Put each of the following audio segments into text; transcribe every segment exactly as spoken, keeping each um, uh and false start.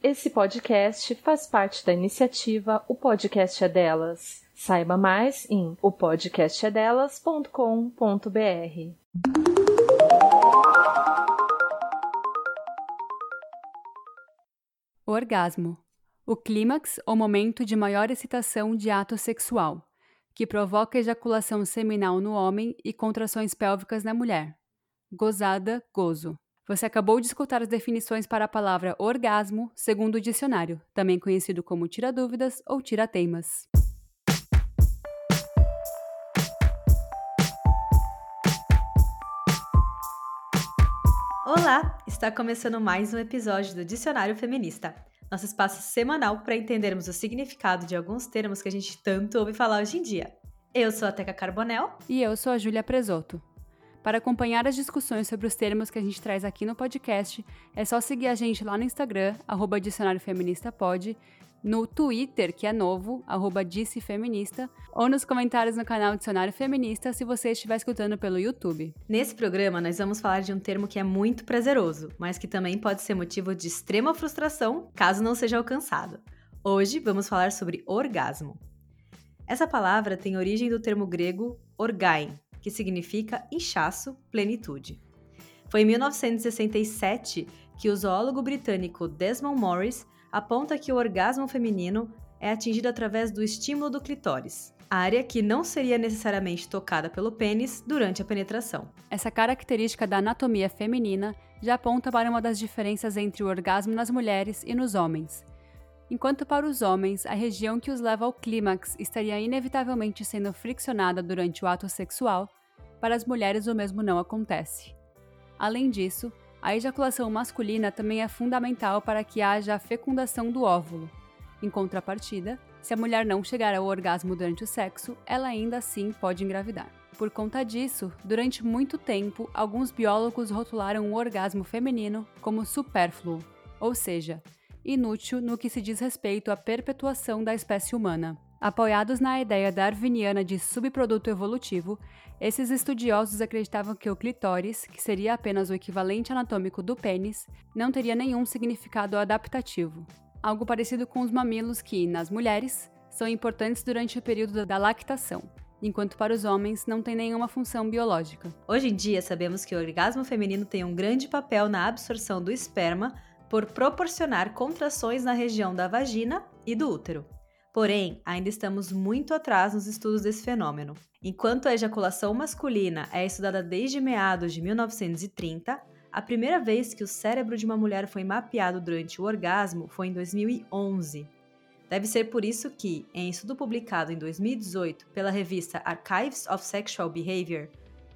Esse podcast faz parte da iniciativa O Podcast é Delas. Saiba mais em o podcast é delas ponto com ponto b r. Orgasmo. O clímax ou momento de maior excitação de ato sexual, que provoca ejaculação seminal no homem e contrações pélvicas na mulher. Gozada, gozo. Você acabou de escutar as definições para a palavra orgasmo, segundo o dicionário, também conhecido como tira-dúvidas ou tira-teimas. Olá! Está começando mais um episódio do Dicionário Feminista, nosso espaço semanal para entendermos o significado de alguns termos que a gente tanto ouve falar hoje em dia. Eu sou a Teca Carbonel. E eu sou a Júlia Presotto. Para acompanhar as discussões sobre os termos que a gente traz aqui no podcast, é só seguir a gente lá no Instagram, arroba Dicionário Feminista Pod, no Twitter, que é novo, arroba Dice Feminista, ou nos comentários no canal Dicionário Feminista, se você estiver escutando pelo YouTube. Nesse programa, nós vamos falar de um termo que é muito prazeroso, mas que também pode ser motivo de extrema frustração, caso não seja alcançado. Hoje, vamos falar sobre orgasmo. Essa palavra tem origem do termo grego orgain, que significa inchaço, plenitude. Foi em mil novecentos e sessenta e sete que o zoólogo britânico Desmond Morris aponta que o orgasmo feminino é atingido através do estímulo do clitóris, área que não seria necessariamente tocada pelo pênis durante a penetração. Essa característica da anatomia feminina já aponta para uma das diferenças entre o orgasmo nas mulheres e nos homens. Enquanto para os homens, a região que os leva ao clímax estaria inevitavelmente sendo friccionada durante o ato sexual, para as mulheres o mesmo não acontece. Além disso, a ejaculação masculina também é fundamental para que haja a fecundação do óvulo. Em contrapartida, se a mulher não chegar ao orgasmo durante o sexo, ela ainda assim pode engravidar. Por conta disso, durante muito tempo, alguns biólogos rotularam o orgasmo feminino como supérfluo, ou seja, inútil no que se diz respeito à perpetuação da espécie humana. Apoiados na ideia darwiniana de subproduto evolutivo, esses estudiosos acreditavam que o clitóris, que seria apenas o equivalente anatômico do pênis, não teria nenhum significado adaptativo. Algo parecido com os mamilos que, nas mulheres, são importantes durante o período da lactação, enquanto para os homens não tem nenhuma função biológica. Hoje em dia, sabemos que o orgasmo feminino tem um grande papel na absorção do esperma por proporcionar contrações na região da vagina e do útero. Porém, ainda estamos muito atrás nos estudos desse fenômeno. Enquanto a ejaculação masculina é estudada desde meados de mil novecentos e trinta, a primeira vez que o cérebro de uma mulher foi mapeado durante o orgasmo foi em dois mil e onze. Deve ser por isso que, em estudo publicado em dois mil e dezoito pela revista Archives of Sexual Behavior,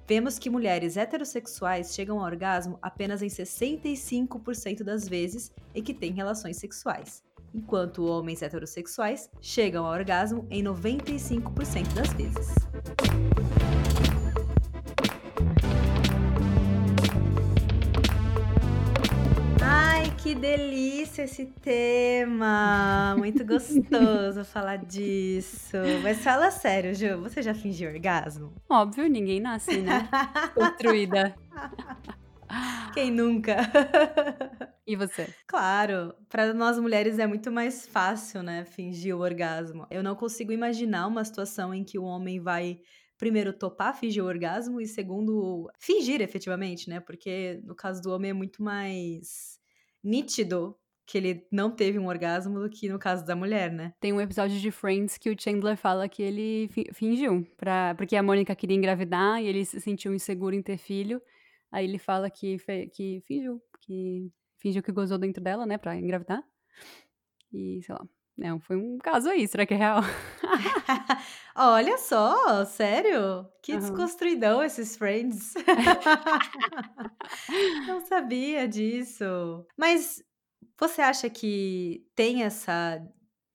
vemos que mulheres heterossexuais chegam ao orgasmo apenas em sessenta e cinco por cento das vezes e que têm relações sexuais, enquanto homens heterossexuais chegam ao orgasmo em noventa e cinco por cento das vezes. Ai, que delícia esse tema! Muito gostoso falar disso. Mas fala sério, Ju, você já fingiu orgasmo? Óbvio, ninguém nasce, né? Construída. Quem nunca? E você? Claro, para nós mulheres é muito mais fácil, né, fingir o orgasmo. Eu não consigo imaginar uma situação em que o homem vai, primeiro, topar fingir o orgasmo e, segundo, fingir efetivamente, né? Porque no caso do homem é muito mais nítido que ele não teve um orgasmo do que no caso da mulher, né? Tem um episódio de Friends que o Chandler fala que ele fingiu, pra, porque a Mônica queria engravidar e ele se sentiu inseguro em ter filho. Aí ele fala que, fe- que fingiu, que fingiu que gozou dentro dela, né, pra engravidar. E, sei lá, não, foi um caso aí, será que é real? Olha só, sério? Que uhum. Desconstruidão esses Friends. Não sabia disso. Mas você acha que tem essa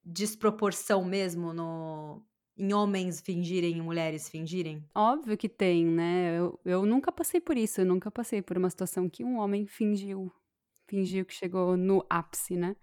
desproporção mesmo no... em homens fingirem e mulheres fingirem? Óbvio que tem, né? Eu, eu nunca passei por isso, eu nunca passei por uma situação que um homem fingiu, fingiu que chegou no ápice, né?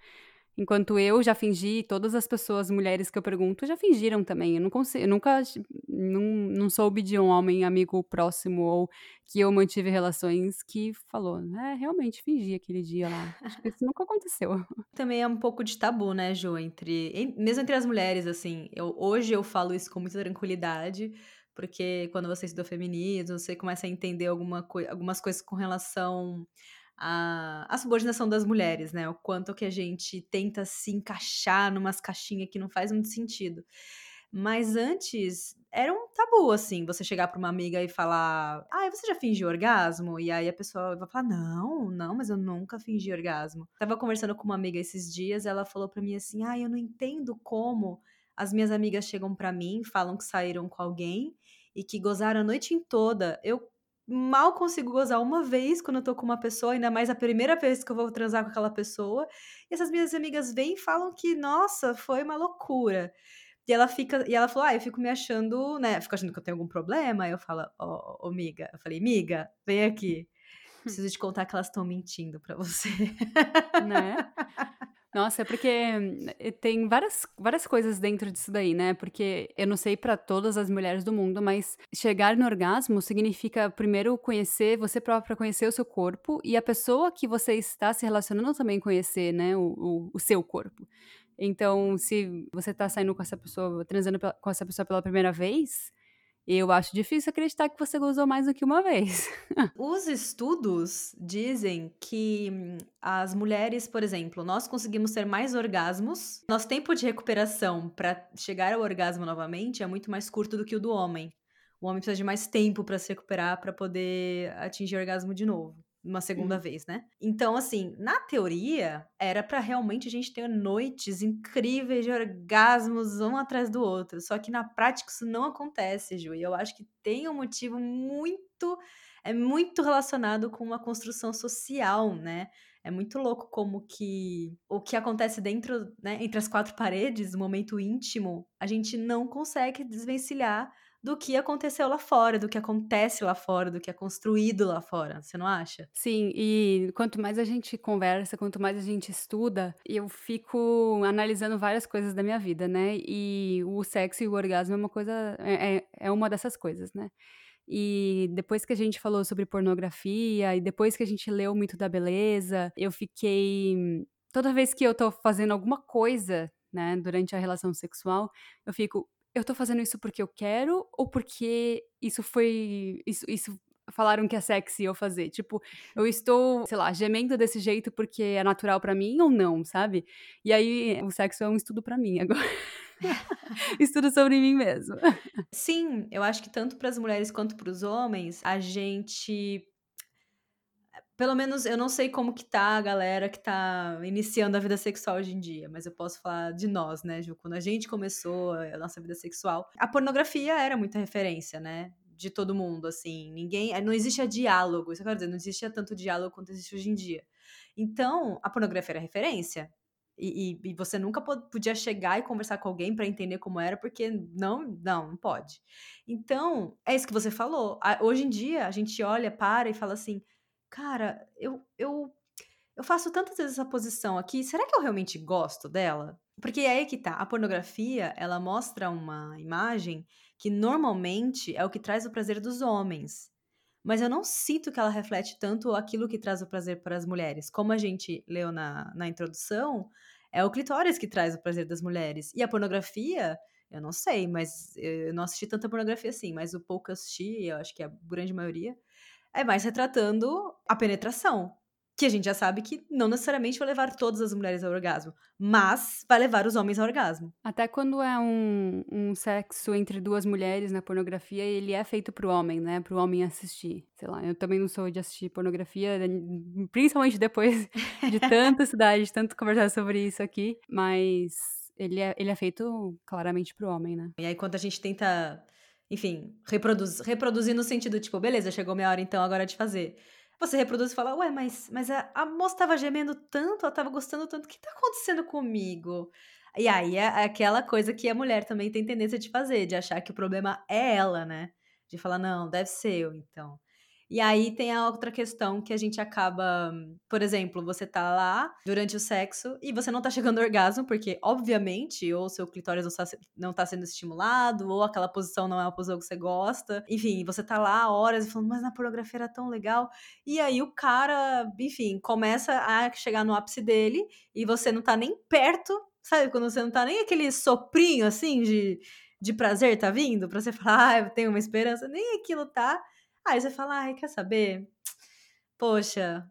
Enquanto eu já fingi, todas as pessoas, mulheres que eu pergunto, já fingiram também. Eu, não consigo, eu nunca não, não soube de um homem amigo próximo ou que eu mantive relações que falou, é, realmente fingi aquele dia lá. Acho que isso nunca aconteceu. Também é um pouco de tabu, né, Ju? Entre, mesmo entre as mulheres, assim. Eu, hoje eu falo isso com muita tranquilidade, porque quando você estudou feminismo, você começa a entender alguma coi- algumas coisas com relação... A, a subordinação das mulheres, né? O quanto que a gente tenta se encaixar numas caixinhas que não faz muito sentido. Mas antes, era um tabu, assim, você chegar pra uma amiga e falar, ah, você já fingiu orgasmo? E aí a pessoa vai falar, não, não, mas eu nunca fingi orgasmo. Tava conversando com uma amiga esses dias, ela falou pra mim assim, ah, eu não entendo como as minhas amigas chegam pra mim, falam que saíram com alguém e que gozaram a noite em toda. Eu mal consigo gozar uma vez quando eu tô com uma pessoa, ainda mais a primeira vez que eu vou transar com aquela pessoa, e essas minhas amigas vêm e falam que, nossa, foi uma loucura, e ela fica, e ela falou, ah, eu fico me achando, né, eu fico achando que eu tenho algum problema, eu falo, ó, oh, miga, eu falei, miga, vem aqui, preciso te contar que elas estão mentindo pra você, né? Nossa, é porque tem várias, várias coisas dentro disso daí, né? Porque eu não sei pra todas as mulheres do mundo, mas chegar no orgasmo significa primeiro conhecer você própria, conhecer o seu corpo e a pessoa que você está se relacionando também conhecer, né? O, o, o seu corpo. Então, se você tá saindo com essa pessoa, transando pela, com essa pessoa pela primeira vez... Eu acho difícil acreditar que você gozou mais do que uma vez. Os estudos dizem que as mulheres, por exemplo, nós conseguimos ter mais orgasmos. Nosso tempo de recuperação para chegar ao orgasmo novamente é muito mais curto do que o do homem. O homem precisa de mais tempo para se recuperar para poder atingir o orgasmo de novo. Uma segunda hum. vez, né? Então, assim, na teoria, era pra realmente a gente ter noites incríveis de orgasmos um atrás do outro. Só que na prática isso não acontece, Ju. E eu acho que tem um motivo muito... É muito relacionado com uma construção social, né? É muito louco como que... O que acontece dentro, né? Entre as quatro paredes, o momento íntimo, a gente não consegue desvencilhar do que aconteceu lá fora, do que acontece lá fora, do que é construído lá fora, você não acha? Sim, e quanto mais a gente conversa, quanto mais a gente estuda, eu fico analisando várias coisas da minha vida, né? E o sexo e o orgasmo é uma coisa, é, é uma dessas coisas, né? E depois que a gente falou sobre pornografia, e depois que a gente leu muito da beleza, eu fiquei... Toda vez que eu tô fazendo alguma coisa, né, durante a relação sexual, eu fico... Eu tô fazendo isso porque eu quero ou porque isso foi... Isso, isso falaram que é sexy eu fazer? Tipo, eu estou, sei lá, gemendo desse jeito porque é natural pra mim ou não, sabe? E aí, o sexo é um estudo pra mim agora. Estudo sobre mim mesma. Sim, eu acho que tanto pras mulheres quanto pros homens, a gente... Pelo menos, eu não sei como que tá a galera que tá iniciando a vida sexual hoje em dia, mas eu posso falar de nós, né, Ju? Quando a gente começou a nossa vida sexual, a pornografia era muita referência, né, de todo mundo, assim, ninguém... Não existia diálogo, isso eu quero dizer, não existia tanto diálogo quanto existe hoje em dia. Então, a pornografia era referência, e, e, e você nunca pod- podia chegar e conversar com alguém pra entender como era, porque não, não, não pode. Então, é isso que você falou. A, hoje em dia, a gente olha, para e fala assim... Cara, eu, eu, eu faço tantas vezes essa posição aqui, será que eu realmente gosto dela? Porque aí que tá, a pornografia, ela mostra uma imagem que normalmente é o que traz o prazer dos homens, mas eu não sinto que ela reflete tanto aquilo que traz o prazer para as mulheres. Como a gente leu na, na introdução, é o clitóris que traz o prazer das mulheres, e a pornografia... Eu não sei, mas eu não assisti tanta pornografia assim, mas o pouco eu assisti, eu acho que a grande maioria... É mais retratando a penetração, que a gente já sabe que não necessariamente vai levar todas as mulheres ao orgasmo, mas vai levar os homens ao orgasmo. Até quando é um, um sexo entre duas mulheres na pornografia, ele é feito pro homem, né? Pro homem assistir. Sei lá, eu também não sou de assistir pornografia, principalmente depois de tanta estudar, de tanto conversar sobre isso aqui, mas ele é, ele é feito claramente pro homem, né? E aí quando a gente tenta... Enfim, reproduz, reproduzir no sentido, tipo, beleza, chegou minha hora, então agora é de fazer. Você reproduz e fala, ué, mas, mas a, a moça tava gemendo tanto, ela tava gostando tanto, o que tá acontecendo comigo? E aí é aquela coisa que a mulher também tem tendência de fazer, de achar que o problema é ela, né? De falar, não, deve ser eu, então. E aí tem a outra questão que a gente acaba... Por exemplo, você tá lá durante o sexo e você não tá chegando ao orgasmo, porque, obviamente, ou seu clitóris não tá sendo estimulado, ou aquela posição não é uma posição que você gosta. Enfim, você tá lá horas e falando, mas na pornografia era tão legal. E aí o cara, enfim, começa a chegar no ápice dele e você não tá nem perto, sabe? Quando você não tá nem aquele soprinho, assim, de, de prazer tá vindo, pra você falar, ah, eu tenho uma esperança. Nem aquilo tá... Aí você fala, ai, quer saber? Poxa,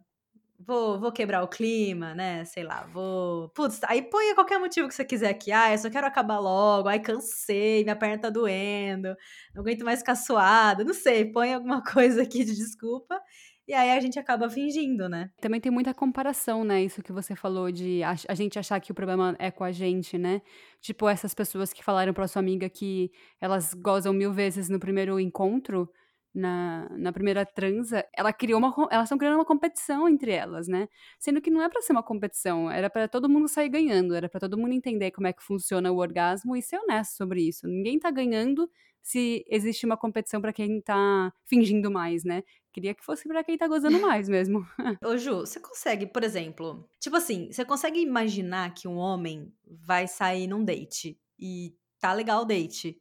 vou, vou quebrar o clima, né? Sei lá, vou... Putz, aí põe qualquer motivo que você quiser aqui. Ai, eu só quero acabar logo. Ai, cansei, minha perna tá doendo. Não aguento mais ficar suada. Não sei, põe alguma coisa aqui de desculpa. E aí a gente acaba fingindo, né? Também tem muita comparação, né? Isso que você falou de a gente achar que o problema é com a gente, né? Tipo, essas pessoas que falaram pra sua amiga que elas gozam mil vezes no primeiro encontro... Na, na primeira transa, ela criou uma, elas estão criando uma competição entre elas, né? Sendo que não é pra ser uma competição, era pra todo mundo sair ganhando, era pra todo mundo entender como é que funciona o orgasmo e ser honesto sobre isso. Ninguém tá ganhando se existe uma competição pra quem tá fingindo mais, né? Queria que fosse pra quem tá gozando mais mesmo. Ô Ju, você consegue, por exemplo, tipo assim, você consegue imaginar que um homem vai sair num date e tá legal o date?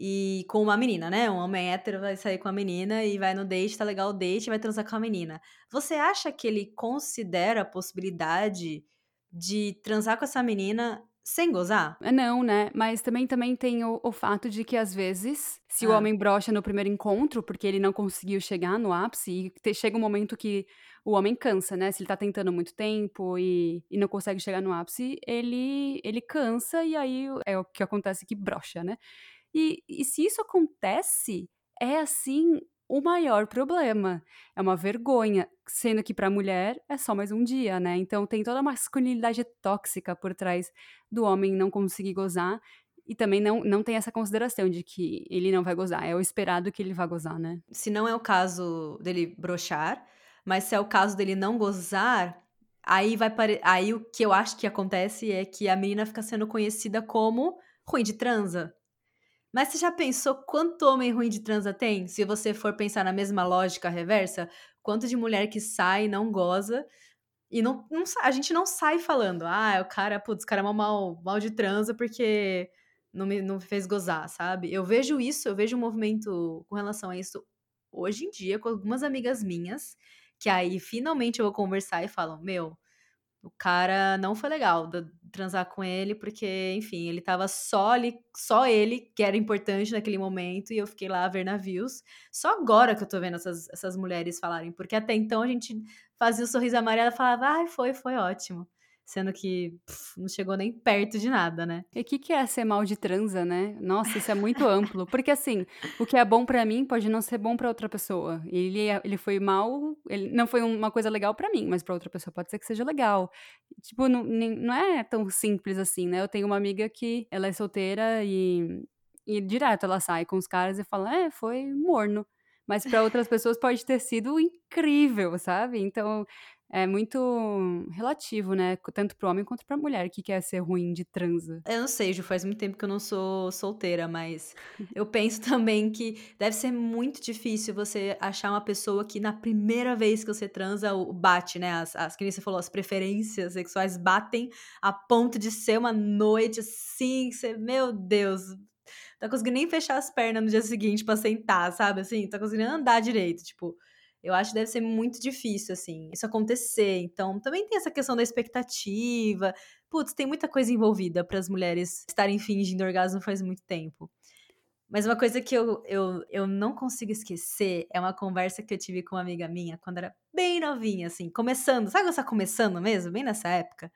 E com uma menina, né? Um homem hétero vai sair com a menina e vai no date, tá legal o date, e vai transar com a menina. Você acha que ele considera a possibilidade de transar com essa menina sem gozar? Não, né? Mas também, também tem o, o fato de que, às vezes, se ah. o homem brocha no primeiro encontro, porque ele não conseguiu chegar no ápice, e te, chega um momento que o homem cansa, né? Se ele tá tentando muito tempo e, e não consegue chegar no ápice, ele, ele cansa e aí é o que acontece que brocha, né? E, e se isso acontece, é assim o maior problema. É uma vergonha, sendo que para a mulher é só mais um dia, né? Então tem toda a masculinidade tóxica por trás do homem não conseguir gozar e também não, não tem essa consideração de que ele não vai gozar, é o esperado que ele vai gozar, né? Se não é o caso dele brochar, mas se é o caso dele não gozar, aí, vai pare... aí o que eu acho que acontece é que a menina fica sendo conhecida como ruim de transa. Mas você já pensou quanto homem ruim de transa tem? Se você for pensar na mesma lógica reversa, quanto de mulher que sai, não goza, e não, não, a gente não sai falando, ah, o cara, putz, o cara é mal, mal de transa porque não me, não me fez gozar, sabe? Eu vejo isso, eu vejo um movimento com relação a isso hoje em dia com algumas amigas minhas, que aí finalmente eu vou conversar e falam, meu... O cara não foi legal transar com ele, porque, enfim, ele tava só ali, só ele, que era importante naquele momento, e eu fiquei lá a ver navios. Só agora que eu tô vendo essas, essas mulheres falarem, porque até então a gente fazia o sorriso amarelo e falava, ai, ah, foi, foi ótimo. Sendo que pff, não chegou nem perto de nada, né? E o que, que é ser mal de transa, né? Nossa, isso é muito amplo. Porque, assim, o que é bom pra mim pode não ser bom pra outra pessoa. Ele, ele foi mal, ele não foi uma coisa legal pra mim, mas pra outra pessoa pode ser que seja legal. Tipo, não, não é tão simples assim, né? Eu tenho uma amiga que ela é solteira e, e direto ela sai com os caras e fala, é, foi morno. Mas pra outras pessoas pode ter sido incrível, sabe? Então... É muito relativo, né? Tanto pro homem quanto pra mulher, que quer ser ruim de transa. Eu não sei, Ju, faz muito tempo que eu não sou solteira, mas eu penso também que deve ser muito difícil você achar uma pessoa que na primeira vez que você transa, bate, né? As, as que nem você falou, as preferências sexuais batem a ponto de ser uma noite assim, que você, meu Deus, não tá conseguindo nem fechar as pernas no dia seguinte pra sentar, sabe? Assim, não tá conseguindo andar direito, tipo... Eu acho que deve ser muito difícil, assim, isso acontecer. Então, também tem essa questão da expectativa. Putz, tem muita coisa envolvida para as mulheres estarem fingindo orgasmo faz muito tempo. Mas uma coisa que eu, eu, eu não consigo esquecer é uma conversa que eu tive com uma amiga minha quando era bem novinha, assim, começando. Sabe quando você tá começando mesmo? Bem nessa época.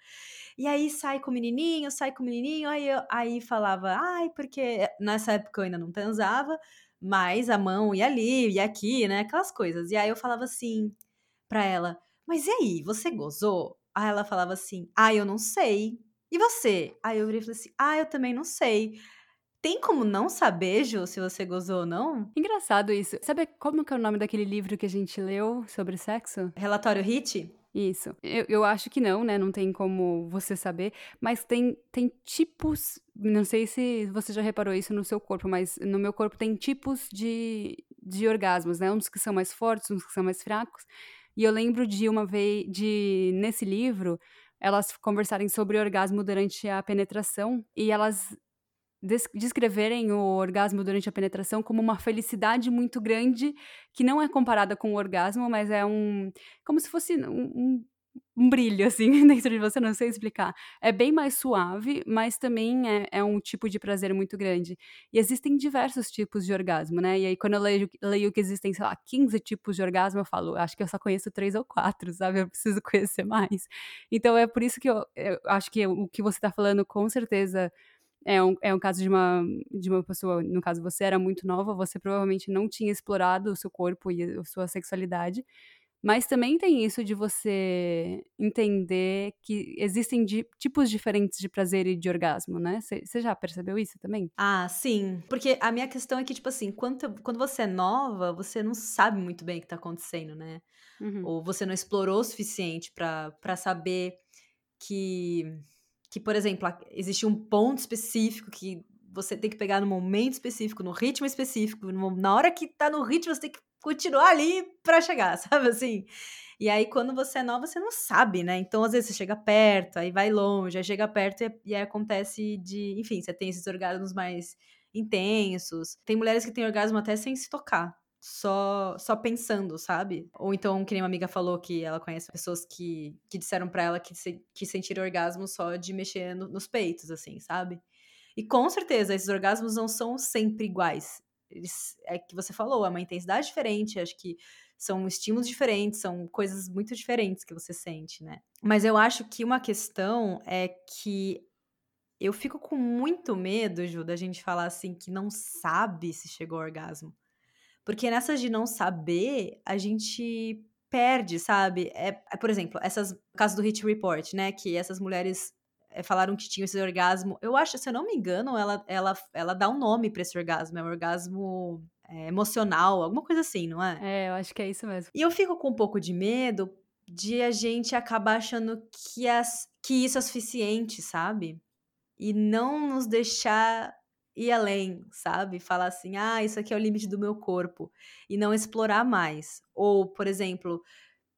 E aí sai com o menininho, sai com o menininho. Aí, eu, aí falava, ai, porque nessa época eu ainda não transava. Mas a mão ia ali, ia aqui, né? Aquelas coisas. E aí eu falava assim pra ela, mas e aí, você gozou? Aí ela falava assim, ah, eu não sei. E você? Aí eu virei e falei assim, ah, eu também não sei. Tem como não saber, Ju, se você gozou ou não? Engraçado isso. Sabe como que é o nome daquele livro que a gente leu sobre sexo? Relatório Hite? Isso. Eu, eu acho que não, né? Não tem como você saber. Mas tem, tem tipos... Não sei se você já reparou isso no seu corpo, mas no meu corpo tem tipos de, de orgasmos, né? Uns que são mais fortes, uns que são mais fracos. E eu lembro de uma vez, de, nesse livro, elas conversarem sobre orgasmo durante a penetração e elas descreverem o orgasmo durante a penetração como uma felicidade muito grande que não é comparada com o orgasmo, mas é um... como se fosse um, um, um brilho, assim, dentro de você, não sei explicar. É bem mais suave, mas também é, é um tipo de prazer muito grande. E existem diversos tipos de orgasmo, né? E aí, quando eu leio, leio que existem, sei lá, quinze tipos de orgasmo, eu falo, acho que eu só conheço três ou quatro, sabe? Eu preciso conhecer mais. Então, é por isso que eu, eu acho que o que você está falando, com certeza... É um, é um caso de uma, de uma pessoa, no caso você era muito nova, você provavelmente não tinha explorado o seu corpo e a sua sexualidade, mas também tem isso de você entender que existem de, tipos diferentes de prazer e de orgasmo, né? Você já percebeu isso também? Ah, sim, porque a minha questão é que, tipo assim, quando, quando você é nova, você não sabe muito bem o que tá acontecendo, né? Uhum. Ou você não explorou o suficiente pra, pra saber que... que, por exemplo, existe um ponto específico que você tem que pegar no momento específico, no ritmo específico, no, na hora que tá no ritmo, você tem que continuar ali pra chegar, sabe, assim? E aí, quando você é nova, você não sabe, né? Então, às vezes, você chega perto, aí vai longe, aí chega perto e, e aí acontece de... Enfim, você tem esses orgasmos mais intensos. Tem mulheres que têm orgasmo até sem se tocar, só, só pensando, sabe? Ou então, que nem uma amiga falou que ela conhece pessoas que, que disseram pra ela que, se, que sentiram orgasmo só de mexer no, nos peitos, assim, sabe? E com certeza, esses orgasmos não são sempre iguais. Eles, é que você falou, é uma intensidade diferente, acho que são estímulos diferentes, são coisas muito diferentes que você sente, né? Mas eu acho que uma questão é que eu fico com muito medo, Ju, da gente falar assim, que não sabe se chegou ao orgasmo. Porque nessas de não saber, a gente perde, sabe? É, é, por exemplo, essas, o caso do Hit Report, né? Que essas mulheres é, falaram que tinham esse orgasmo. Eu acho, se eu não me engano, ela, ela, ela dá um nome pra esse orgasmo. É um orgasmo é, emocional, alguma coisa assim, não é? É, eu acho que é isso mesmo. E eu fico com um pouco de medo de a gente acabar achando que, as, que isso é suficiente, sabe? E não nos deixar... ir além, sabe? Falar assim, ah, isso aqui é o limite do meu corpo. E não explorar mais. Ou, por exemplo,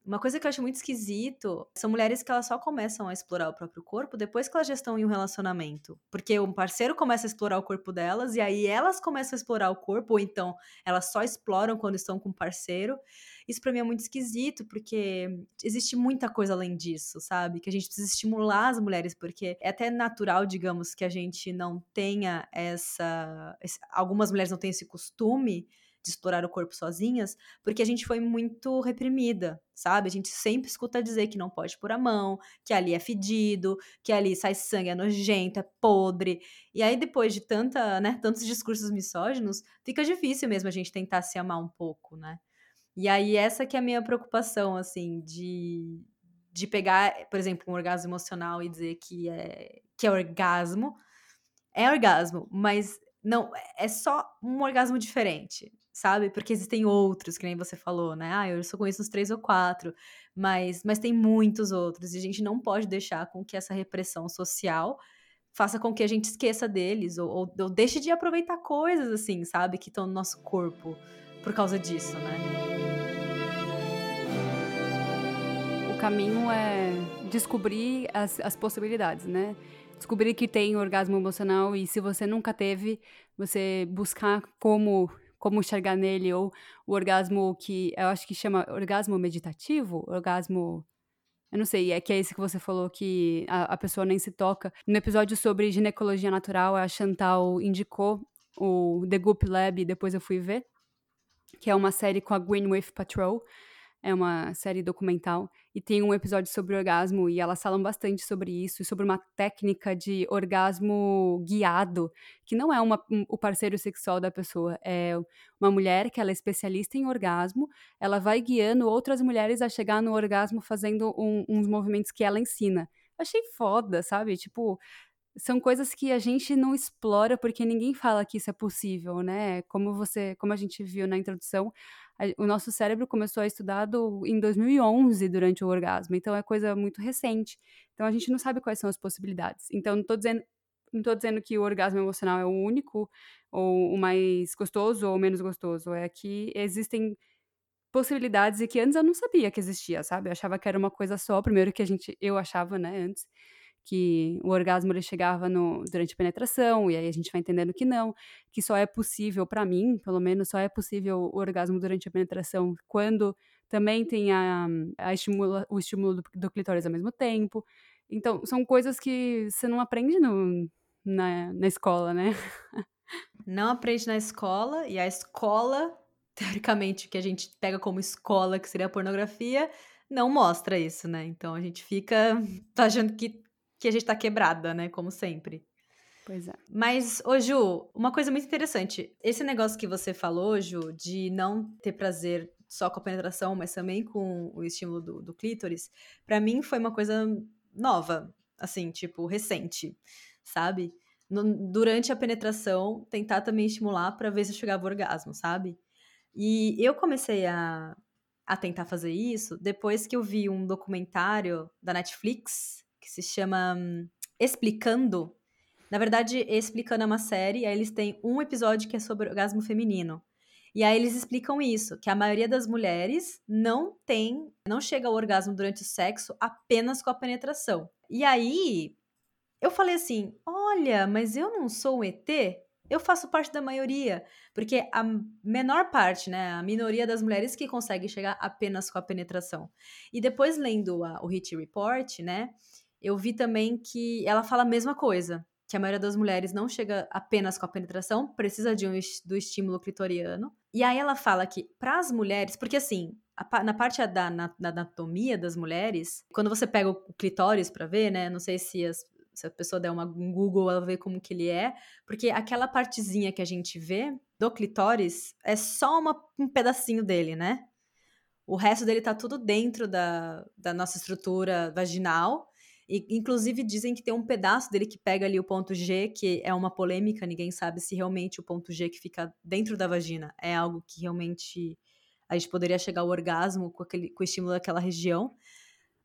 uma coisa que eu acho muito esquisito, são mulheres que elas só começam a explorar o próprio corpo depois que elas já estão em um relacionamento. Porque um parceiro começa a explorar o corpo delas, e aí elas começam a explorar o corpo, ou então elas só exploram quando estão com um parceiro. Isso pra mim é muito esquisito, porque existe muita coisa além disso, sabe? Que a gente precisa estimular as mulheres, porque é até natural, digamos, que a gente não tenha essa... Algumas mulheres não têm esse costume de explorar o corpo sozinhas, porque a gente foi muito reprimida, sabe? A gente sempre escuta dizer que não pode pôr a mão, que ali é fedido, que ali sai sangue, é nojento, é podre. E aí, depois de tanta, né, tantos discursos misóginos, fica difícil mesmo a gente tentar se amar um pouco, né? E aí, essa que é a minha preocupação, assim, de, de pegar, por exemplo, um orgasmo emocional e dizer que é, que é orgasmo. É orgasmo, mas não, é só um orgasmo diferente, sabe? Porque existem outros, que nem você falou, né? Ah, eu só conheço uns três ou quatro, mas, mas tem muitos outros. E a gente não pode deixar com que essa repressão social faça com que a gente esqueça deles ou, ou, ou deixe de aproveitar coisas, assim, sabe? Que estão no nosso corpo por causa disso, né? O caminho é descobrir as, as possibilidades, né? Descobrir que tem orgasmo emocional e se você nunca teve, você buscar como, como enxergar nele, ou o orgasmo que eu acho que chama orgasmo meditativo, orgasmo... Eu não sei, é que é esse que você falou que a, a pessoa nem se toca. No episódio sobre ginecologia natural, a Chantal indicou o The Goop Lab e depois eu fui ver, que é uma série com a Gwyneth Paltrow. É uma série documental e tem um episódio sobre orgasmo e elas falam bastante sobre isso e sobre uma técnica de orgasmo guiado, que não é uma, um, o parceiro sexual da pessoa, é uma mulher que ela é especialista em orgasmo, ela vai guiando outras mulheres a chegar no orgasmo fazendo um, uns movimentos que ela ensina. Achei foda, sabe? Tipo... São coisas que a gente não explora porque ninguém fala que isso é possível, né? Como você, como a gente viu na introdução, a, o nosso cérebro começou a estudar do, em dois mil e onze durante o orgasmo. Então, é coisa muito recente. Então, a gente não sabe quais são as possibilidades. Então, não tô dizendo, não tô dizendo que o orgasmo emocional é o único, ou o mais gostoso, ou o menos gostoso. É que existem possibilidades e que antes eu não sabia que existia, sabe? Eu achava que era uma coisa só. Primeiro que a gente, eu achava, né, antes, que o orgasmo ele chegava no, durante a penetração, e aí a gente vai entendendo que não, que só é possível, pra mim, pelo menos, só é possível o orgasmo durante a penetração quando também tem a, a estimula, o estímulo do, do clitóris ao mesmo tempo. Então, são coisas que você não aprende no, na, na escola, né? Não aprende na escola, e a escola, teoricamente, que a gente pega como escola, que seria a pornografia, não mostra isso, né? Então, a gente fica achando que que a gente tá quebrada, né, como sempre. Pois é. Mas, ô Ju, uma coisa muito interessante, esse negócio que você falou, Ju, de não ter prazer só com a penetração, mas também com o estímulo do, do clítoris, pra mim foi uma coisa nova, assim, tipo, recente, sabe? No, durante a penetração, tentar também estimular pra ver se eu chegava ao orgasmo, sabe? E eu comecei a, a tentar fazer isso depois que eu vi um documentário da Netflix, que se chama hum, Explicando. Na verdade, Explicando é uma série, aí eles têm um episódio que é sobre orgasmo feminino. E aí eles explicam isso, que a maioria das mulheres não tem, não chega ao orgasmo durante o sexo apenas com a penetração. E aí, eu falei assim, olha, mas eu não sou um E T, eu faço parte da maioria, porque a menor parte, né, a minoria das mulheres que consegue chegar apenas com a penetração. E depois, lendo a, o Hite Report, né, eu vi também que ela fala a mesma coisa, que a maioria das mulheres não chega apenas com a penetração, precisa de um, do estímulo clitoriano. E aí ela fala que para as mulheres, porque assim, a, na parte da, na, da anatomia das mulheres, quando você pega o clitóris para ver, né, não sei se, as, se a pessoa der uma, um Google, ela vê como que ele é, porque aquela partezinha que a gente vê do clitóris é só uma, um pedacinho dele, né? O resto dele tá tudo dentro da, da nossa estrutura vaginal. E, inclusive dizem que tem um pedaço dele que pega ali o ponto G, que é uma polêmica, ninguém sabe se realmente o ponto G que fica dentro da vagina é algo que realmente a gente poderia chegar ao orgasmo com, aquele, com o estímulo daquela região.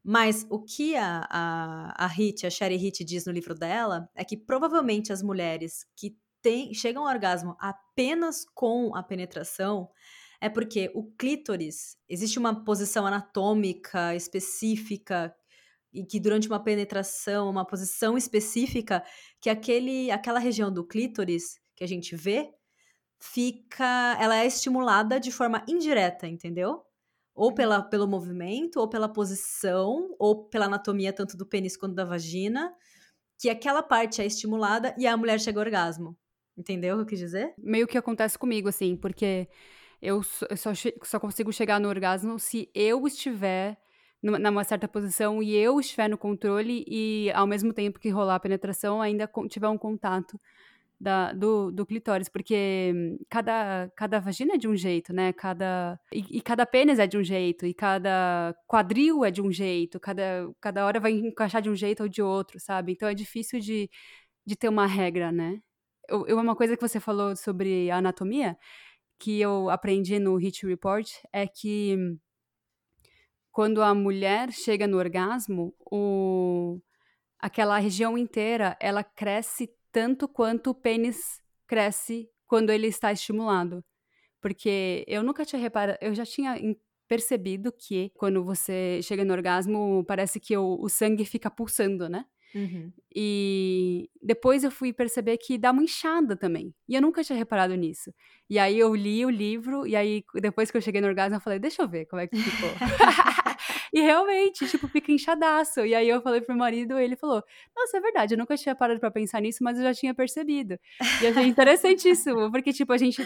Mas o que a, a, a Hite, a Shere Hite diz no livro dela é que provavelmente as mulheres que tem, chegam ao orgasmo apenas com a penetração é porque o clítoris, existe uma posição anatômica específica e que durante uma penetração, uma posição específica, que aquele, aquela região do clítoris que a gente vê, fica, ela é estimulada de forma indireta, entendeu? Ou pela, pelo movimento, ou pela posição, ou pela anatomia tanto do pênis quanto da vagina, que aquela parte é estimulada e a mulher chega ao orgasmo, entendeu o que eu quis dizer? Meio que acontece comigo, assim, porque eu só, eu só, só consigo chegar no orgasmo se eu estiver numa certa posição e eu estiver no controle e ao mesmo tempo que rolar a penetração ainda tiver um contato da, do, do clitóris, porque cada, cada vagina é de um jeito, né, cada, e, e cada pênis é de um jeito, e cada quadril é de um jeito, cada, cada hora vai encaixar de um jeito ou de outro, sabe, então é difícil de, de ter uma regra, né. Eu, eu, uma coisa que você falou sobre a anatomia, que eu aprendi no Hite Report, é que quando a mulher chega no orgasmo, o... aquela região inteira, ela cresce tanto quanto o pênis cresce quando ele está estimulado. Porque eu nunca tinha reparado, eu já tinha percebido que quando você chega no orgasmo, parece que o, o sangue fica pulsando, né? Uhum. E depois eu fui perceber que dá uma inchada também. E eu nunca tinha reparado nisso. E aí eu li o livro, e aí depois que eu cheguei no orgasmo, eu falei, deixa eu ver como é que ficou. E realmente, tipo, fica inchadaço. E aí eu falei pro marido, ele falou, nossa, é verdade, eu nunca tinha parado pra pensar nisso, mas eu já tinha percebido. E achei interessantíssimo, porque, tipo, a gente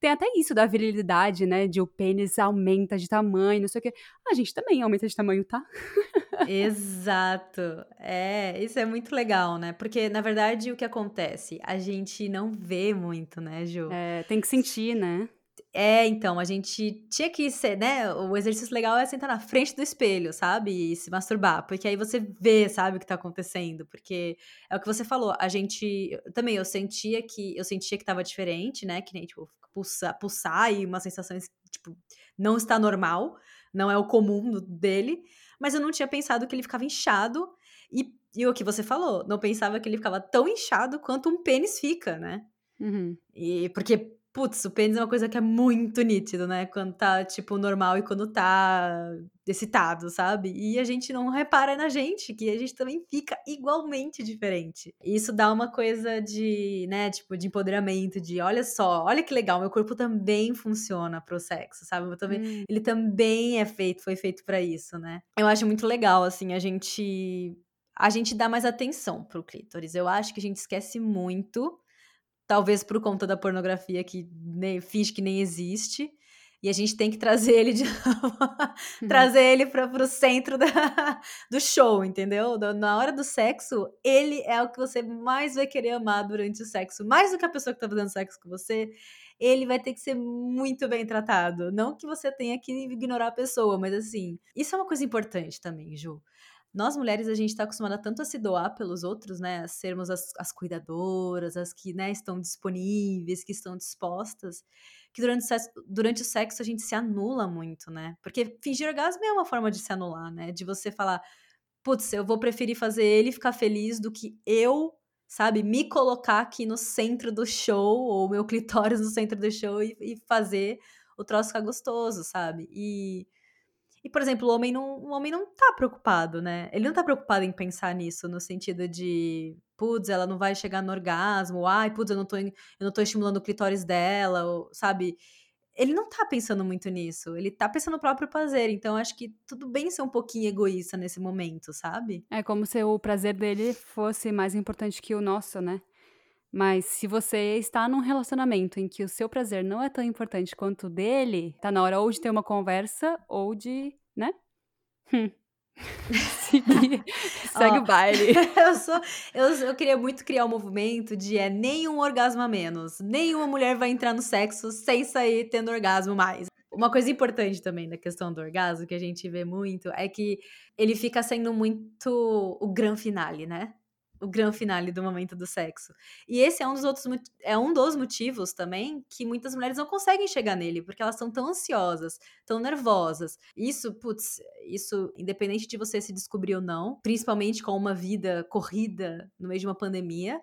tem até isso da virilidade, né, de o pênis aumenta de tamanho, não sei o quê. A gente também aumenta de tamanho, tá? Exato. É, isso é muito legal, né? Porque, na verdade, o que acontece? A gente não vê muito, né, Ju? É, tem que sentir, né? É, então, a gente tinha que ser, né, o exercício legal é sentar na frente do espelho, sabe, e se masturbar, porque aí você vê, sabe, o que tá acontecendo, porque é o que você falou, a gente, eu, também eu sentia que, eu sentia que tava diferente, né, que nem, tipo, pulsar, pulsar e uma sensação, tipo, não está normal, não é o comum dele, mas eu não tinha pensado que ele ficava inchado. E, e o que você falou, não pensava que ele ficava tão inchado quanto um pênis fica, né? Uhum. E porque, putz, o pênis é uma coisa que é muito nítido, né? Quando tá, tipo, normal e quando tá excitado, sabe? E a gente não repara na gente, que a gente também fica igualmente diferente. E isso dá uma coisa de, né, tipo, de empoderamento, de olha só, olha que legal, meu corpo também funciona pro sexo, sabe? Eu também, hum. Ele também é feito, foi feito pra isso, né? Eu acho muito legal, assim, a gente... A gente dá mais atenção pro clítoris. Eu acho que a gente esquece muito, talvez por conta da pornografia que nem, finge que nem existe, e a gente tem que trazer ele de novo, trazer ele pra, pro centro da, do show, entendeu? Na hora do sexo, ele é o que você mais vai querer amar durante o sexo, mais do que a pessoa que tá fazendo sexo com você, ele vai ter que ser muito bem tratado, não que você tenha que ignorar a pessoa, mas assim, isso é uma coisa importante também, Ju. Nós mulheres, a gente tá acostumada tanto a se doar pelos outros, né, a sermos as, as cuidadoras, as que, né, estão disponíveis, que estão dispostas, que durante o, sexo, durante o sexo a gente se anula muito, né, porque fingir orgasmo é uma forma de se anular, né, de você falar, putz, eu vou preferir fazer ele ficar feliz do que eu, sabe, me colocar aqui no centro do show, ou meu clitóris no centro do show e, e fazer o troço ficar gostoso, sabe, e... E, por exemplo, o homem, não, o homem não tá preocupado, né? Ele não tá preocupado em pensar nisso, no sentido de, putz, ela não vai chegar no orgasmo, ai, putz, eu não tô, eu não tô estimulando o clitóris dela, ou, sabe? Ele não tá pensando muito nisso, ele tá pensando no próprio prazer, então acho que tudo bem ser um pouquinho egoísta nesse momento, sabe? É como se o prazer dele fosse mais importante que o nosso, né? Mas se você está num relacionamento em que o seu prazer não é tão importante quanto o dele, tá na hora ou de ter uma conversa ou de, né? Hum. Seguir. Segue oh, o baile. eu, sou, eu, eu queria muito criar um movimento de é, nenhum orgasmo a menos. Nenhuma mulher vai entrar no sexo sem sair tendo orgasmo mais. Uma coisa importante também da questão do orgasmo, que a gente vê muito, é que ele fica sendo muito o gran finale, né? O grande finale do momento do sexo. E esse é um dos outros, é um dos motivos também que muitas mulheres não conseguem chegar nele, porque elas são tão ansiosas, tão nervosas. Isso, putz, isso, independente de você se descobrir ou não, principalmente com uma vida corrida no meio de uma pandemia,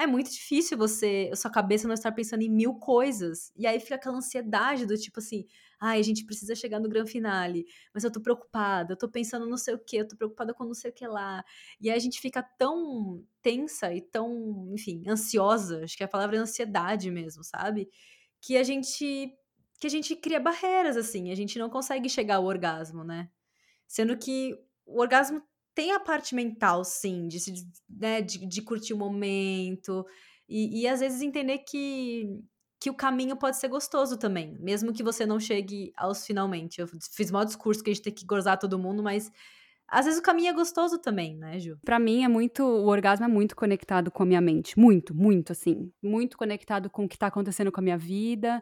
é muito difícil você, a sua cabeça não estar pensando em mil coisas. E aí fica aquela ansiedade do tipo assim, ai, a gente precisa chegar no grande finale, mas eu tô preocupada, eu tô pensando não sei o que, eu tô preocupada com não sei o que lá. E aí a gente fica tão tensa e tão, enfim, ansiosa, acho que a palavra é ansiedade mesmo, sabe? Que a gente, que a gente cria barreiras, assim, a gente não consegue chegar ao orgasmo, né? Sendo que o orgasmo tem a parte mental, sim, de, né, de, de curtir o momento e, e às vezes entender que, que o caminho pode ser gostoso também, mesmo que você não chegue aos finalmente. Eu fiz mau discurso que a gente tem que gozar todo mundo, mas às vezes o caminho é gostoso também, né, Ju? Pra mim é muito, o orgasmo é muito conectado com a minha mente, muito, muito, assim, muito conectado com o que tá acontecendo com a minha vida.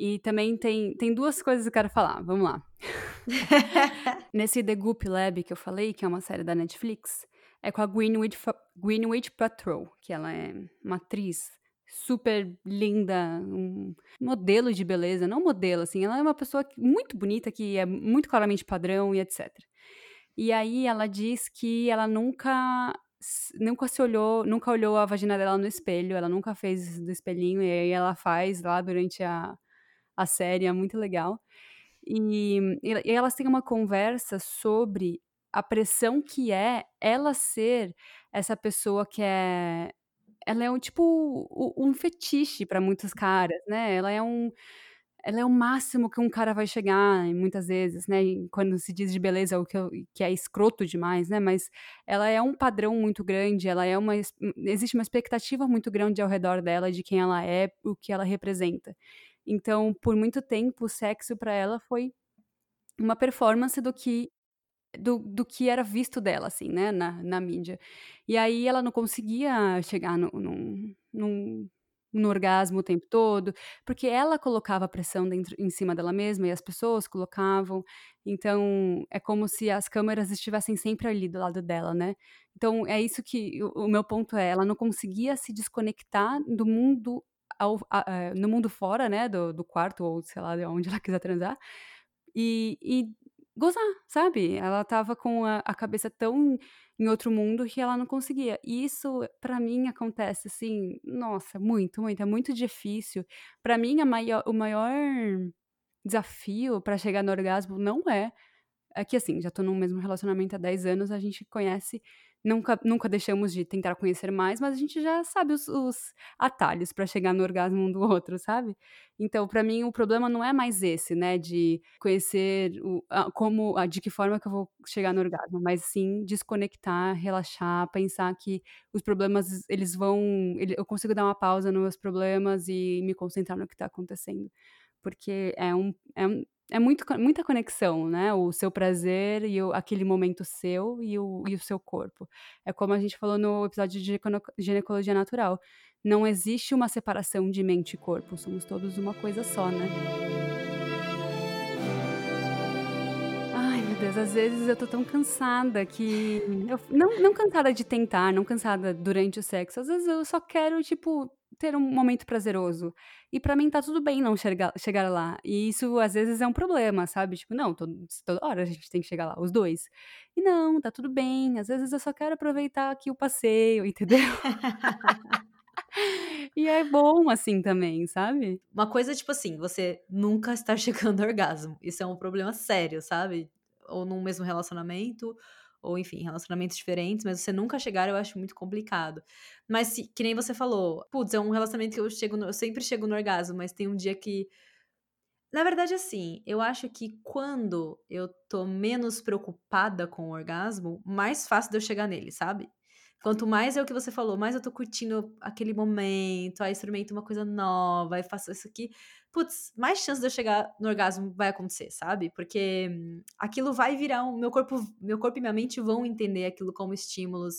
E também tem, tem duas coisas que eu quero falar, vamos lá. Nesse The Goop Lab que eu falei, que é uma série da Netflix, é com a Gwyneth, Gwyneth Paltrow, que ela é uma atriz super linda, um modelo de beleza, não modelo, assim, ela é uma pessoa muito bonita, que é muito claramente padrão e etcétera. E aí ela diz que ela nunca... Nunca se olhou, nunca olhou a vagina dela no espelho, ela nunca fez do espelhinho, e aí ela faz lá durante a... a série, é muito legal, e, e elas têm uma conversa sobre a pressão que é ela ser essa pessoa que é, ela é um tipo, um fetiche para muitos caras, né, ela é um, ela é o máximo que um cara vai chegar, muitas vezes, né, quando se diz de beleza, o que, que é escroto demais, né, mas ela é um padrão muito grande, ela é uma, existe uma expectativa muito grande ao redor dela, de quem ela é, o que ela representa. Então, por muito tempo, o sexo para ela foi uma performance do que, do, do que era visto dela, assim, né, na, na mídia. E aí ela não conseguia chegar no, no, no, no orgasmo o tempo todo, porque ela colocava pressão dentro, em cima dela mesma e as pessoas colocavam. Então, é como se as câmeras estivessem sempre ali do lado dela, né? Então, é isso que o, o meu ponto é, ela não conseguia se desconectar do mundo Ao, a, a, no mundo fora, né, do, do quarto, ou sei lá, de onde ela quiser transar, e, e gozar, sabe? Ela tava com a, a cabeça tão em outro mundo que ela não conseguia. E isso, pra mim, acontece, assim, nossa, muito, muito, é muito difícil. Pra mim, a maior, o maior desafio pra chegar no orgasmo não é... É que, assim, já tô no mesmo relacionamento há dez anos, a gente conhece... Nunca, nunca deixamos de tentar conhecer mais, mas a gente já sabe os, os atalhos pra chegar no orgasmo um do outro, sabe? Então, pra mim, o problema não é mais esse, né? De conhecer o, a, como, a, de que forma que eu vou chegar no orgasmo, mas sim desconectar, relaxar, pensar que os problemas, eles vão... Ele, eu consigo dar uma pausa nos meus problemas e me concentrar no que tá acontecendo. Porque é um... É um É muito, muita conexão, né? O seu prazer e o, aquele momento seu e o, e o seu corpo. É como a gente falou no episódio de ginecologia natural. Não existe uma separação de mente e corpo. Somos todos uma coisa só, né? Ai, meu Deus. Às vezes eu tô tão cansada que... Eu, não, não cansada de tentar, não cansada durante o sexo. Às vezes eu só quero, tipo... ter um momento prazeroso. E pra mim tá tudo bem não chegar, chegar lá. E isso às vezes é um problema, sabe? Tipo, não, todo, toda hora a gente tem que chegar lá, os dois. E não, tá tudo bem. Às vezes eu só quero aproveitar aqui o passeio, entendeu? E é bom assim também, sabe? Uma coisa tipo assim, você nunca está chegando ao orgasmo. Isso é um problema sério, sabe? Ou num mesmo relacionamento... ou enfim, relacionamentos diferentes, mas você nunca chegar eu acho muito complicado. Mas se, que nem você falou, putz, é um relacionamento que eu chego, no, eu sempre chego no orgasmo, mas tem um dia que... Na verdade, assim, eu acho que quando eu tô menos preocupada com o orgasmo, mais fácil de eu chegar nele, sabe? Quanto mais é o que você falou, mais eu tô curtindo aquele momento, aí experimento uma coisa nova, aí faço isso aqui, putz, mais chance de eu chegar no orgasmo vai acontecer, sabe? Porque aquilo vai virar um... Meu corpo, meu corpo e minha mente vão entender aquilo como estímulos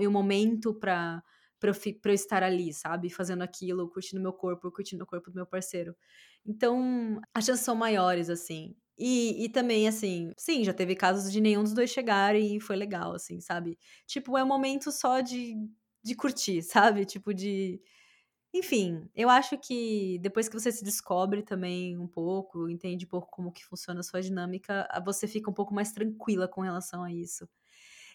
e um momento pra, pra, eu, pra eu estar ali, sabe? Fazendo aquilo, curtindo meu corpo, curtindo o corpo do meu parceiro. Então, as chances são maiores, assim. E, e também, assim, sim, já teve casos de nenhum dos dois chegarem e foi legal, assim, sabe? Tipo, é um momento só de, de curtir, sabe? Tipo, de... Enfim, eu acho que depois que você se descobre também um pouco, entende um pouco como que funciona a sua dinâmica, você fica um pouco mais tranquila com relação a isso.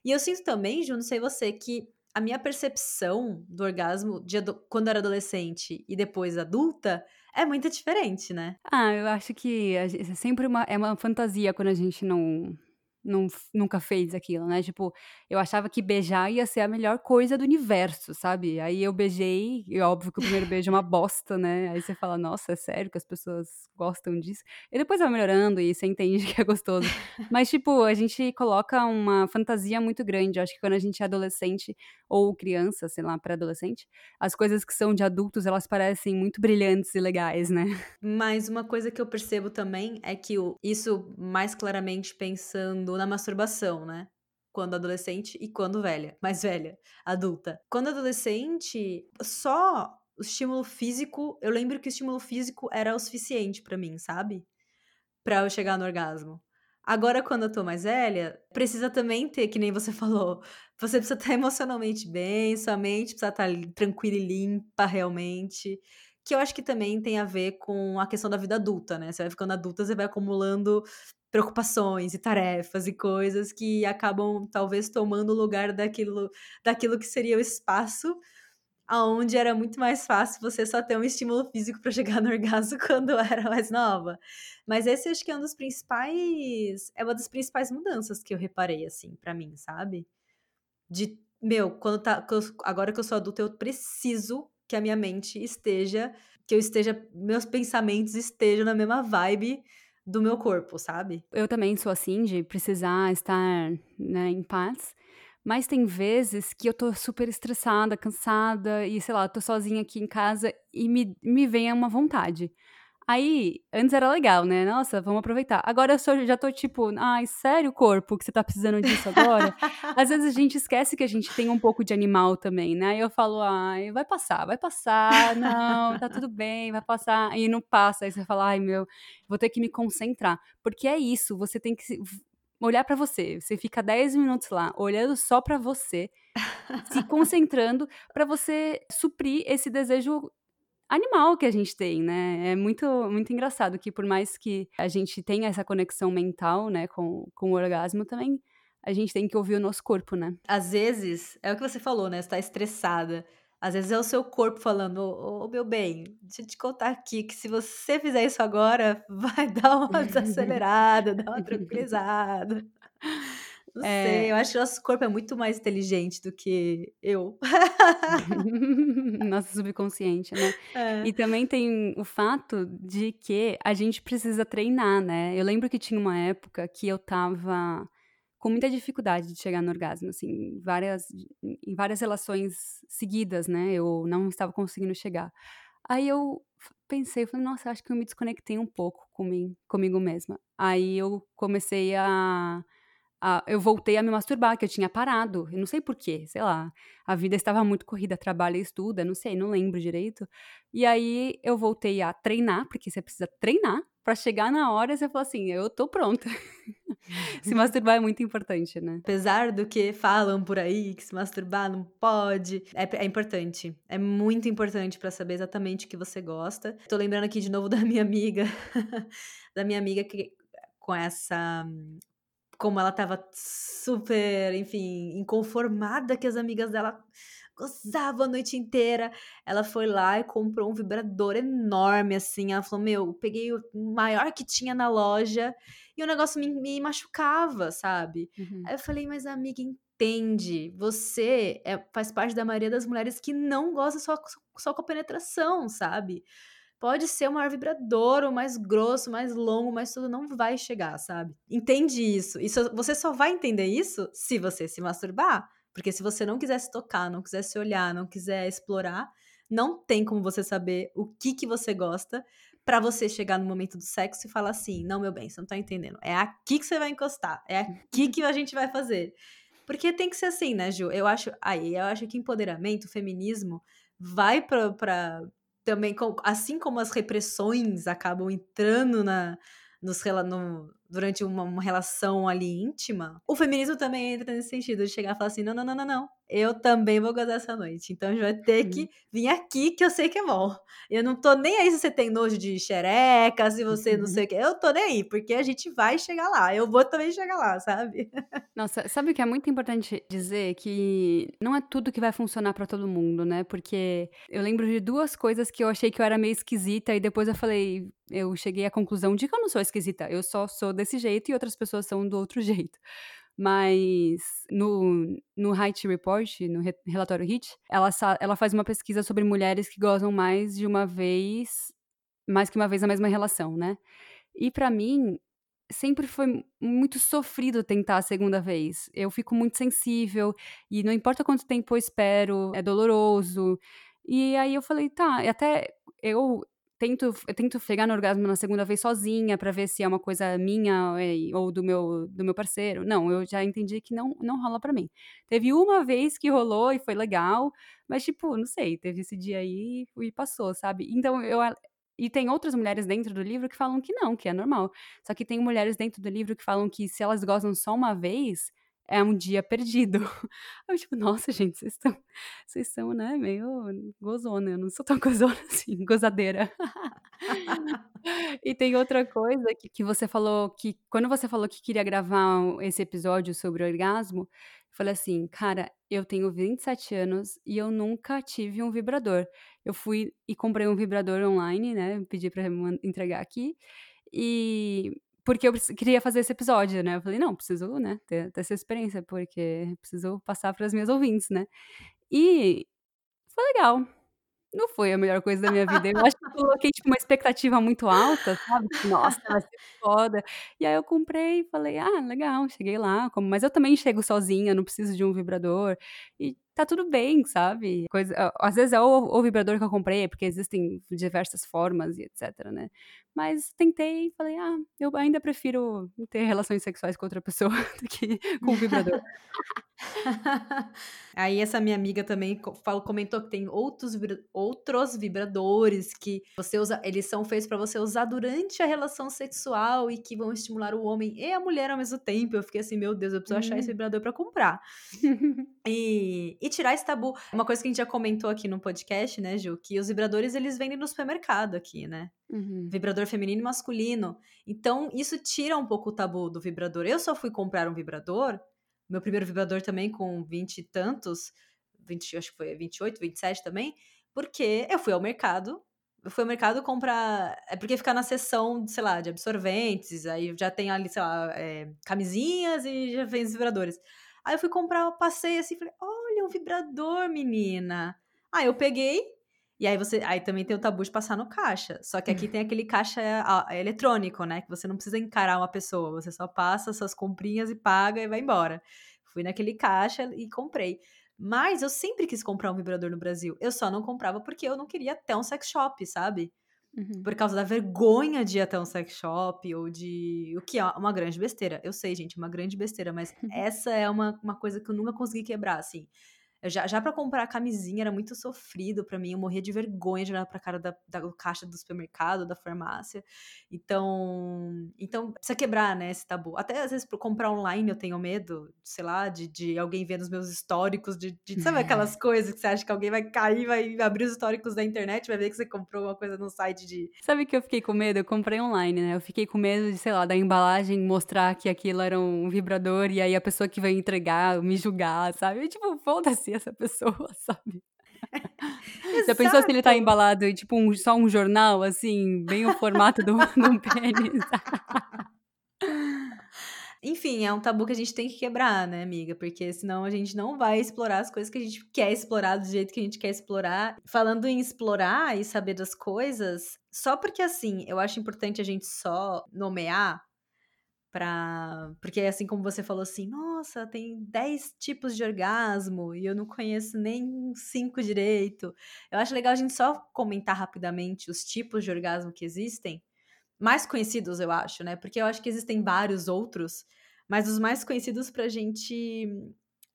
E eu sinto também, Ju, não sei você, que a minha percepção do orgasmo de ado- quando eu era adolescente e depois adulta... É muito diferente, né? Ah, eu acho que é sempre uma, é uma fantasia quando a gente não, não, nunca fez aquilo, né? Tipo, eu achava que beijar ia ser a melhor coisa do universo, sabe? Aí eu beijei, e óbvio que o primeiro beijo é uma bosta, né? Aí você fala, nossa, é sério que as pessoas gostam disso? E depois vai melhorando e você entende que é gostoso. Mas, tipo, a gente coloca uma fantasia muito grande. Eu acho que quando a gente é adolescente... ou criança, sei lá, pré-adolescente, as coisas que são de adultos, elas parecem muito brilhantes e legais, né? Mas uma coisa que eu percebo também é que o, isso mais claramente pensando na masturbação, né? Quando adolescente e quando velha, mais velha, adulta. Quando adolescente, só o estímulo físico, eu lembro que o estímulo físico era o suficiente pra mim, sabe? Pra eu chegar no orgasmo. Agora, quando eu tô mais velha, precisa também ter, que nem você falou, você precisa estar emocionalmente bem, sua mente precisa estar tranquila e limpa realmente, que eu acho que também tem a ver com a questão da vida adulta, né? Você vai ficando adulta, você vai acumulando preocupações e tarefas e coisas que acabam, talvez, tomando o lugar daquilo, daquilo que seria o espaço, aonde era muito mais fácil você só ter um estímulo físico para chegar no orgasmo quando eu era mais nova. Mas esse acho que é um dos principais, é uma das principais mudanças que eu reparei, assim, pra mim, sabe? De, meu, quando tá, agora que eu sou adulta, eu preciso que a minha mente esteja, que eu esteja, meus pensamentos estejam na mesma vibe do meu corpo, sabe? Eu também sou assim, de precisar estar, né, em paz. Mas tem vezes que eu tô super estressada, cansada e, sei lá, tô sozinha aqui em casa e me, me vem uma vontade. Aí, antes era legal, né? Nossa, vamos aproveitar. Agora eu só, já tô tipo, ai, sério, corpo, que você tá precisando disso agora? Às vezes a gente esquece que a gente tem um pouco de animal também, né? E eu falo, ai, vai passar, vai passar, não, tá tudo bem, vai passar. E não passa, aí você fala, ai, meu, vou ter que me concentrar. Porque é isso, você tem que... se olhar pra você, você fica dez minutos lá, olhando só pra você, se concentrando pra você suprir esse desejo animal que a gente tem, né? É muito, muito engraçado que por mais que a gente tenha essa conexão mental, né, com, com o orgasmo também, a gente tem que ouvir o nosso corpo, né? Às vezes, é o que você falou, né? Você tá estressada. Às vezes é o seu corpo falando, ô, ô meu bem, deixa eu te contar aqui que se você fizer isso agora, vai dar uma desacelerada, dar uma tranquilizada. Não é... sei, eu acho que o nosso corpo é muito mais inteligente do que eu. Nosso subconsciente, né? É. E também tem o fato de que a gente precisa treinar, né? Eu lembro que tinha uma época que eu tava... com muita dificuldade de chegar no orgasmo, assim, várias, em várias relações seguidas, né, eu não estava conseguindo chegar. Aí eu pensei, eu falei, nossa, acho que eu me desconectei um pouco comigo, comigo mesma. Aí eu comecei a, a, eu voltei a me masturbar, que eu tinha parado, eu não sei porquê, sei lá, a vida estava muito corrida, trabalho e estuda, não sei, não lembro direito. E aí eu voltei a treinar, porque você precisa treinar, pra chegar na hora, você fala assim, eu tô pronta. Se masturbar é muito importante, né? Apesar do que falam por aí, que se masturbar não pode, é, é importante. É muito importante pra saber exatamente o que você gosta. Tô lembrando aqui de novo da minha amiga, da minha amiga que com essa... como ela tava super, enfim, inconformada que as amigas dela... gozava a noite inteira, ela foi lá e comprou um vibrador enorme, assim, ela falou, meu, peguei o maior que tinha na loja, e o negócio me, me machucava, sabe? Uhum. Aí eu falei, mas amiga, entende, você é, faz parte da maioria das mulheres que não gosta só, só com a penetração, sabe? Pode ser o maior vibrador, o mais grosso, o mais longo, mas tudo não vai chegar, sabe? Entende isso, e so, você só vai entender isso se você se masturbar. Porque se você não quiser se tocar, não quiser se olhar, não quiser explorar, não tem como você saber o que que você gosta pra você chegar no momento do sexo e falar assim, não, meu bem, você não tá entendendo. É aqui que você vai encostar, é aqui que a gente vai fazer. Porque tem que ser assim, né, Ju? Eu acho, aí, eu acho que empoderamento, feminismo, vai pra, pra também, assim como as repressões acabam entrando na... Nos, no, durante uma, uma relação ali íntima, o feminismo também entra nesse sentido de chegar e falar assim, não, não, não, não, não, eu também vou gozar essa noite, então a gente vai ter uhum. que vir aqui que eu sei que é bom, eu não tô nem aí se você tem nojo de xereca, se você uhum. não sei o que, eu tô nem aí, porque a gente vai chegar lá, eu vou também chegar lá, sabe? Nossa, sabe o que é muito importante dizer? Que não é tudo que vai funcionar pra todo mundo, né, porque eu lembro de duas coisas que eu achei que eu era meio esquisita e depois eu falei, eu cheguei à conclusão de que eu não sou esquisita, eu só sou desse jeito e outras pessoas são do outro jeito. Mas no, no Hite Report, no re, relatório Hite, ela, ela faz uma pesquisa sobre mulheres que gozam mais de uma vez, mais que uma vez a mesma relação, né? E pra mim, sempre foi muito sofrido tentar a segunda vez. Eu fico muito sensível e não importa quanto tempo eu espero, é doloroso. E aí eu falei, tá, até eu... Tento, eu tento chegar no orgasmo na segunda vez sozinha pra ver se é uma coisa minha ou do meu, do meu parceiro. Não, eu já entendi que não, não rola pra mim. Teve uma vez que rolou e foi legal, mas tipo, não sei, teve esse dia aí e passou, sabe? Então eu... E tem outras mulheres dentro do livro que falam que não, que é normal. Só que tem mulheres dentro do livro que falam que se elas gozam só uma vez... é um dia perdido. Eu tipo, nossa, gente, vocês estão, vocês estão, né, meio gozona. Eu não sou tão gozona assim, gozadeira. E tem outra coisa que, que você falou, que quando você falou que queria gravar esse episódio sobre orgasmo, eu falei assim, cara, eu tenho vinte e sete anos e eu nunca tive um vibrador. Eu fui e comprei um vibrador online, né, pedi pra entregar aqui, e... porque eu queria fazer esse episódio, né? Eu falei, não, preciso, né, ter, ter essa experiência, porque preciso passar para as minhas ouvintes, né? E foi legal. Não foi a melhor coisa da minha vida. Eu acho que eu coloquei, tipo, uma expectativa muito alta, sabe? Nossa, vai ser foda. E aí eu comprei e falei, ah, legal, cheguei lá. Como... Mas eu também chego sozinha, não preciso de um vibrador. E tá tudo bem, sabe? Coisa... Às vezes é o, o vibrador que eu comprei, porque existem diversas formas e etcétera, né? Mas tentei e falei, ah, eu ainda prefiro ter relações sexuais com outra pessoa do que com um vibrador. Aí essa minha amiga também falou, comentou que tem outros, outros vibradores que você usa, eles são feitos pra você usar durante a relação sexual e que vão estimular o homem e a mulher ao mesmo tempo. Eu fiquei assim, meu Deus, eu preciso hum. achar esse vibrador pra comprar. e, e e tirar esse tabu. Uma coisa que a gente já comentou aqui no podcast, né, Ju, que os vibradores, eles vendem no supermercado aqui, né? Uhum. Vibrador feminino e masculino. Então, isso tira um pouco o tabu do vibrador. Eu só fui comprar um vibrador, meu primeiro vibrador também com vinte e tantos, vinte, acho que foi vinte e oito, vinte e sete também, porque eu fui ao mercado, eu fui ao mercado comprar, é porque ficar na seção, sei lá, de absorventes, aí já tem ali, sei lá, é, camisinhas e já vem os vibradores. Aí eu fui comprar, eu passei assim, falei, olha, um vibrador, menina. Aí eu peguei, e aí você, aí também tem o tabu de passar no caixa, só que aqui tem aquele caixa a, a, eletrônico, né, que você não precisa encarar uma pessoa, você só passa suas comprinhas e paga e vai embora. Fui naquele caixa e comprei. Mas eu sempre quis comprar um vibrador no Brasil. Eu só não comprava porque eu não queria até um sex shop, sabe? Uhum. Por causa da vergonha de ir até um sex shop ou de... O que é uma grande besteira. Eu sei, gente, uma grande besteira. Mas essa é uma, uma coisa que eu nunca consegui quebrar, assim. Eu já, já pra comprar camisinha era muito sofrido pra mim. Eu morria de vergonha de olhar pra cara da, da caixa do supermercado, da farmácia. Então... Então, precisa quebrar, né, esse tabu. Até, às vezes, pra comprar online eu tenho medo, sei lá, de, de alguém ver nos meus históricos, de, de sabe aquelas coisas que você acha que alguém vai cair, vai abrir os históricos da internet, vai ver que você comprou uma coisa no site de... Sabe que eu fiquei com medo? Eu comprei online, né? Eu fiquei com medo de, sei lá, da embalagem mostrar que aquilo era um vibrador e aí a pessoa que vai entregar, me julgar, sabe? Eu, tipo, foda-se essa pessoa, sabe? Já pensou se ele tá embalado em tipo um, só um jornal, assim, bem o formato do, do pênis? Enfim, é um tabu que a gente tem que quebrar, né, amiga? Porque senão a gente não vai explorar as coisas que a gente quer explorar do jeito que a gente quer explorar. Falando em explorar e saber das coisas, só porque, assim, eu acho importante a gente só nomear. Pra... Porque assim como você falou assim, nossa, tem dez tipos de orgasmo e eu não conheço nem cinco direito. Eu acho legal a gente só comentar rapidamente os tipos de orgasmo que existem, mais conhecidos eu acho, né? Porque eu acho que existem vários outros, mas os mais conhecidos pra gente...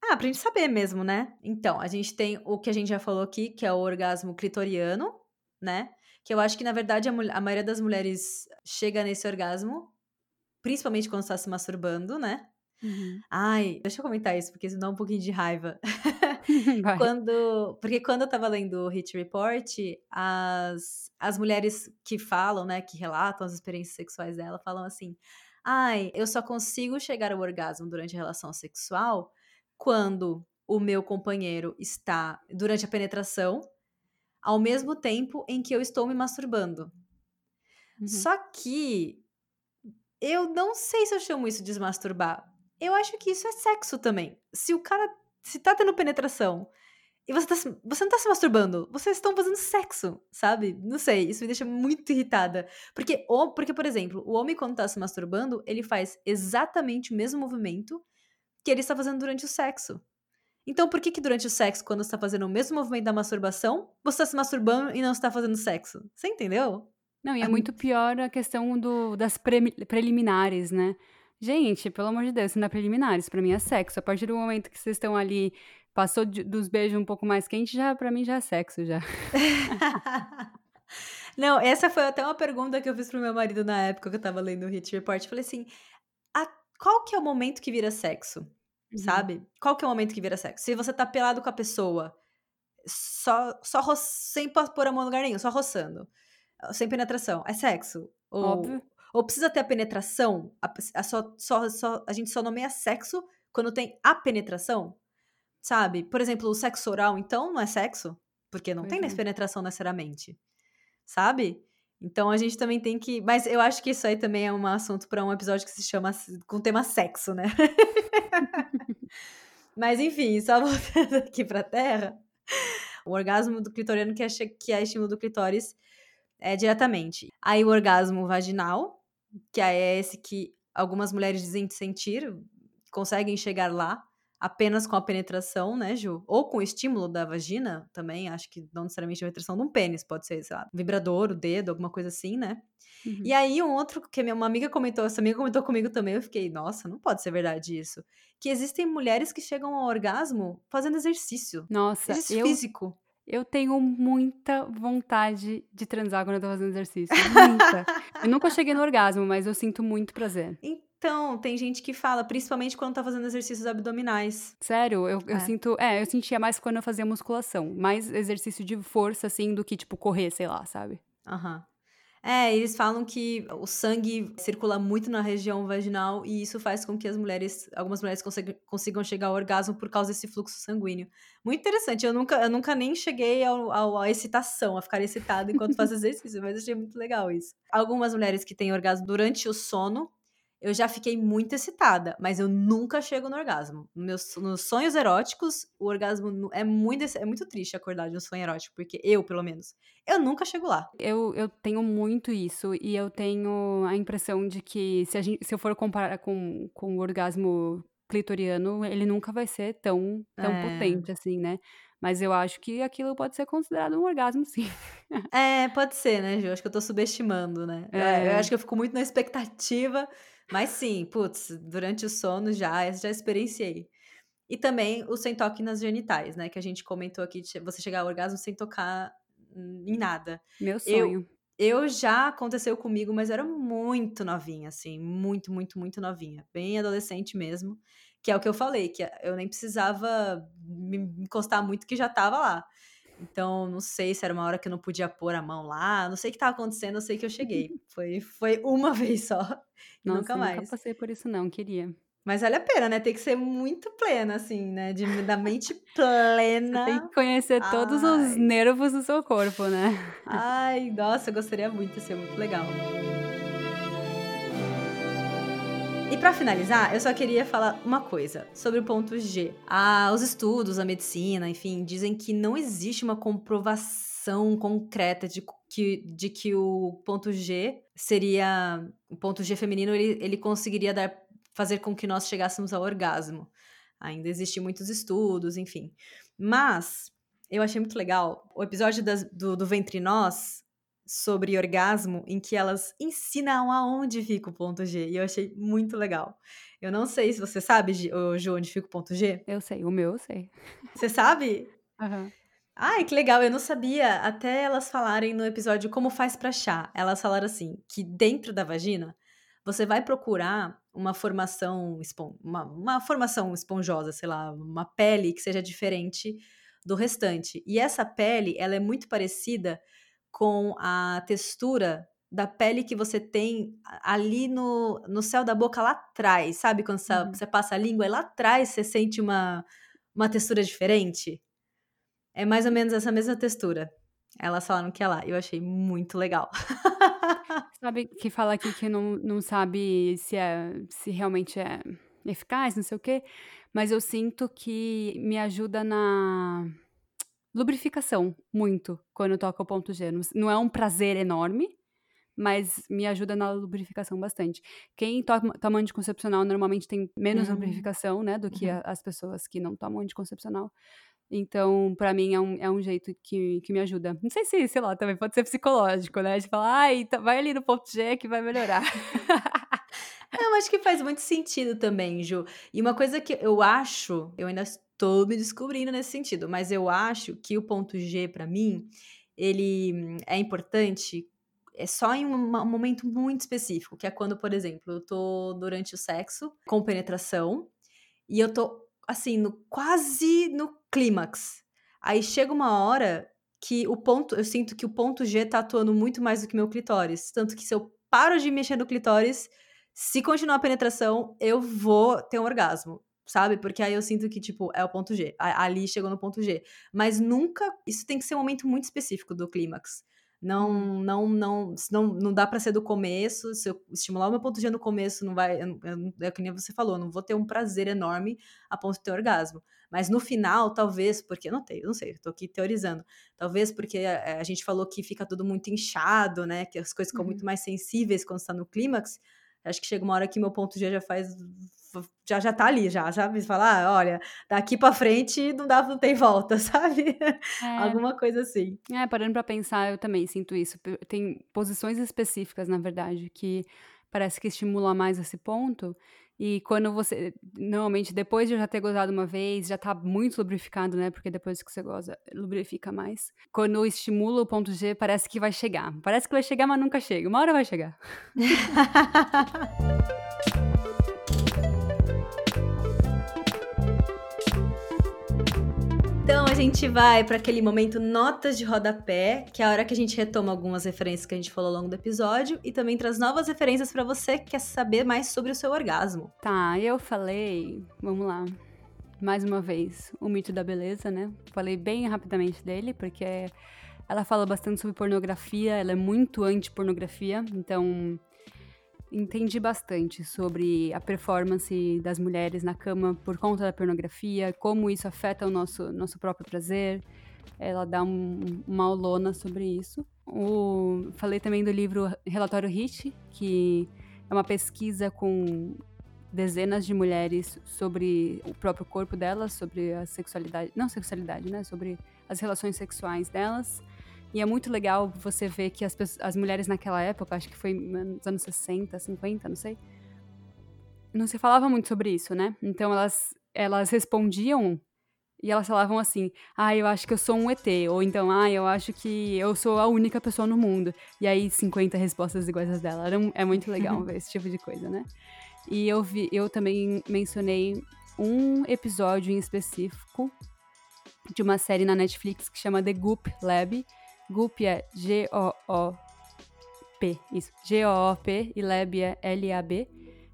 Ah, pra gente saber mesmo, né? Então, a gente tem o que a gente já falou aqui, que é o orgasmo clitoriano, né? Que eu acho que na verdade a, mul- a maioria das mulheres chega nesse orgasmo principalmente quando está se masturbando, né? Uhum. Ai, deixa eu comentar isso, porque isso dá um pouquinho de raiva. quando, porque quando eu estava lendo o Hite Report, as, as mulheres que falam, né, que relatam as experiências sexuais dela, falam assim, ai, eu só consigo chegar ao orgasmo durante a relação sexual quando o meu companheiro está, durante a penetração, ao mesmo tempo em que eu estou me masturbando. Uhum. Só que... Eu não sei se eu chamo isso de masturbar. Eu acho que isso é sexo também. Se o cara... Se tá tendo penetração e você, tá, você não tá se masturbando, vocês estão fazendo sexo, sabe? Não sei, isso me deixa muito irritada. Porque, porque, por exemplo, o homem quando tá se masturbando, ele faz exatamente o mesmo movimento que ele está fazendo durante o sexo. Então, por que que durante o sexo, quando você tá fazendo o mesmo movimento da masturbação, você tá se masturbando e não está fazendo sexo? Você entendeu? Não, e é muito pior a questão do, das pre, preliminares, né? Gente, pelo amor de Deus, isso não é preliminares, pra mim é sexo. A partir do momento que vocês estão ali, passou de, dos beijos um pouco mais quentes, já, pra mim já é sexo, já. Não, essa foi até uma pergunta que eu fiz pro meu marido na época que eu tava lendo o Hite Report. Eu falei assim, a, qual que é o momento que vira sexo, uhum. sabe? Qual que é o momento que vira sexo? Se você tá pelado com a pessoa, só, só ro- sem pôr a mão no lugar nenhum, só roçando. Sem penetração, é sexo. Ou, Óbvio. Ou precisa ter a penetração? A, a, só, só, só, a gente só nomeia sexo quando tem a penetração, sabe? Por exemplo, o sexo oral, então, não é sexo? Porque não uhum. tem penetração necessariamente, sabe? Então a gente também tem que... Mas eu acho que isso aí também é um assunto para um episódio que se chama... Com tema sexo, né? Mas enfim, só voltando aqui pra terra. O orgasmo do clitoriano, que é, que é estímulo do clitóris, é diretamente. Aí o orgasmo vaginal, que é esse que algumas mulheres dizem sentir, conseguem chegar lá apenas com a penetração, né, Ju? Ou com o estímulo da vagina também, acho que não necessariamente a penetração de um pênis, pode ser, sei lá, um vibrador, o dedo, alguma coisa assim, né? Uhum. E aí um outro, que uma amiga comentou, essa amiga comentou comigo também, eu fiquei, nossa, não pode ser verdade isso. Que existem mulheres que chegam ao orgasmo fazendo exercício. Nossa, exercício eu... físico. Eu tenho muita vontade de transar quando eu tô fazendo exercício. Muita. Eu nunca cheguei no orgasmo, mas eu sinto muito prazer. Então, Então, tem gente que fala, principalmente quando tá fazendo exercícios abdominais. Sério? Eu, eu é. sinto... É, eu sentia mais quando eu fazia musculação. Mais exercício de força, assim, do que, tipo, correr, sei lá, sabe? Aham. Uhum. É, eles falam que o sangue circula muito na região vaginal e isso faz com que as mulheres, algumas mulheres consigam, consigam chegar ao orgasmo por causa desse fluxo sanguíneo. Muito interessante, eu nunca, eu nunca nem cheguei ao, ao, à excitação, a ficar excitada enquanto faço exercício, mas achei muito legal isso. Algumas mulheres que têm orgasmo durante o sono, eu já fiquei muito excitada, mas eu nunca chego no orgasmo. Meus, nos sonhos eróticos, o orgasmo é muito, é muito triste acordar de um sonho erótico, porque eu, pelo menos, eu nunca chego lá. Eu, eu tenho muito isso, e eu tenho a impressão de que se, a gente, se eu for comparar com, com o orgasmo clitoriano, ele nunca vai ser tão, tão é. potente assim, né? Mas eu acho que aquilo pode ser considerado um orgasmo, sim. É, pode ser, né, Ju? Acho que eu tô subestimando, né? É. Eu acho que eu fico muito na expectativa... Mas sim, putz, durante o sono já, já experienciei. E também o sem toque nas genitais, né? Que a gente comentou aqui, de você chegar ao orgasmo sem tocar em nada. Meu sonho. Eu, eu já aconteceu comigo, mas era muito novinha, assim. Muito, muito, muito novinha. Bem adolescente mesmo. Que é o que eu falei, que eu nem precisava me encostar muito que já tava lá. Então, não sei se era uma hora que eu não podia pôr a mão lá, não sei o que estava acontecendo, eu sei que eu cheguei. Foi, foi uma vez só, Nossa, nunca mais. Nunca passei por isso não, queria. Mas vale a pena, né? Tem que ser muito plena, assim, né? De, da mente plena. Tem que conhecer Ai. todos os nervos do seu corpo, né? Ai, nossa, eu gostaria muito, isso é muito legal. E pra finalizar, eu só queria falar uma coisa sobre o ponto G. Ah, os estudos, a medicina, enfim, dizem que não existe uma comprovação concreta de que, de que o ponto G seria... O ponto G feminino, ele, ele conseguiria dar, fazer com que nós chegássemos ao orgasmo. Ainda existem muitos estudos, enfim. Mas, eu achei muito legal, o episódio das, do, do Vem Entre Nós... sobre orgasmo, em que elas ensinam aonde fica o ponto G, e eu achei muito legal. Eu não sei se você sabe, Ju, onde fica o ponto G? Eu sei, o meu eu sei. Você sabe? Uhum. Ai, que legal, eu não sabia, até elas falarem no episódio Como Faz Pra Achar, elas falaram assim, que dentro da vagina, você vai procurar uma formação, espon- uma, uma formação esponjosa, sei lá, uma pele que seja diferente do restante, e essa pele, ela é muito parecida com a textura da pele que você tem ali no, no céu da boca lá atrás, sabe? Quando você, uhum. você passa a língua e lá atrás você sente uma, uma textura diferente. É mais ou menos essa mesma textura. Elas falaram que é lá. Eu achei muito legal. Sabe que fala aqui que não, não sabe se, é, se realmente é eficaz, não sei o quê, mas eu sinto que me ajuda na... lubrificação, muito, quando toca o ponto G. Não é um prazer enorme, mas me ajuda na lubrificação bastante. Quem toma, toma anticoncepcional normalmente tem menos uhum. lubrificação, né, do que uhum. a, as pessoas que não tomam anticoncepcional. Então, pra mim, é um, é um jeito que, que me ajuda. Não sei se, sei lá, também pode ser psicológico, né, de falar, ai, vai ali no ponto G que vai melhorar. Eu acho que faz muito sentido também, Ju. E uma coisa que eu acho, eu ainda estou me descobrindo nesse sentido, mas eu acho que o ponto G, para mim, ele é importante é só em um, um momento muito específico, que é quando, por exemplo, eu tô durante o sexo, com penetração, e eu tô, assim, no, quase no clímax. Aí chega uma hora que o ponto, eu sinto que o ponto G tá atuando muito mais do que meu clitóris, tanto que se eu paro de mexer no clitóris... Se continuar a penetração, eu vou ter um orgasmo, sabe? Porque aí eu sinto que, tipo, é o ponto G. Ali chegou no ponto G. Mas nunca... Isso tem que ser um momento muito específico do clímax. Não, não, não... Não, não dá pra ser do começo. Se eu estimular o meu ponto G no começo, não vai... Eu, eu, é que nem você falou. Eu não vou ter um prazer enorme a ponto de ter orgasmo. Mas no final, talvez... Porque... Não tenho, não sei. Eu tô aqui teorizando. Talvez porque a, a gente falou que fica tudo muito inchado, né? Que as coisas ficam uhum. muito mais sensíveis quando está no clímax. Acho que chega uma hora que meu ponto G já faz... Já, já tá ali, já, sabe? Falar, ah, olha, daqui pra frente não dá, não tem volta, sabe? É, alguma coisa assim. É, parando pra pensar, eu também sinto isso. Tem posições específicas, na verdade, que parece que estimula mais esse ponto. E quando você... Normalmente, depois de eu já ter gozado uma vez, já tá muito lubrificado, né? Porque depois que você goza, lubrifica mais. Quando estimula o ponto G, parece que vai chegar. Parece que vai chegar, mas nunca chega. Uma hora vai chegar. a gente vai para aquele momento notas de rodapé, que é a hora que a gente retoma algumas referências que a gente falou ao longo do episódio e também traz novas referências para você que quer saber mais sobre o seu orgasmo. Tá, eu falei... Vamos lá. Mais uma vez, o mito da beleza, né? Falei bem rapidamente dele, porque ela fala bastante sobre pornografia, ela é muito anti-pornografia, então... Entendi bastante sobre a performance das mulheres na cama por conta da pornografia, como isso afeta o nosso, nosso próprio prazer. Ela dá um, uma aulona sobre isso. O, falei também do livro Relatório Hite, que é uma pesquisa com dezenas de mulheres sobre o próprio corpo delas, sobre a sexualidade, não sexualidade, né? Sobre as relações sexuais delas. E é muito legal você ver que as, pessoas, as mulheres naquela época, acho que foi nos anos sessenta, cinquenta, não sei, não se falava muito sobre isso, né? Então elas, elas respondiam e elas falavam assim, ah, eu acho que eu sou um E T, ou então, ah, eu acho que eu sou a única pessoa no mundo. E aí cinquenta respostas iguais às dela. Era, é muito legal ver esse tipo de coisa, né? E eu, vi, eu também mencionei um episódio em específico de uma série na Netflix que chama The Goop Lab. Goop é G O O P, isso, G O O P, e Lab é L A B,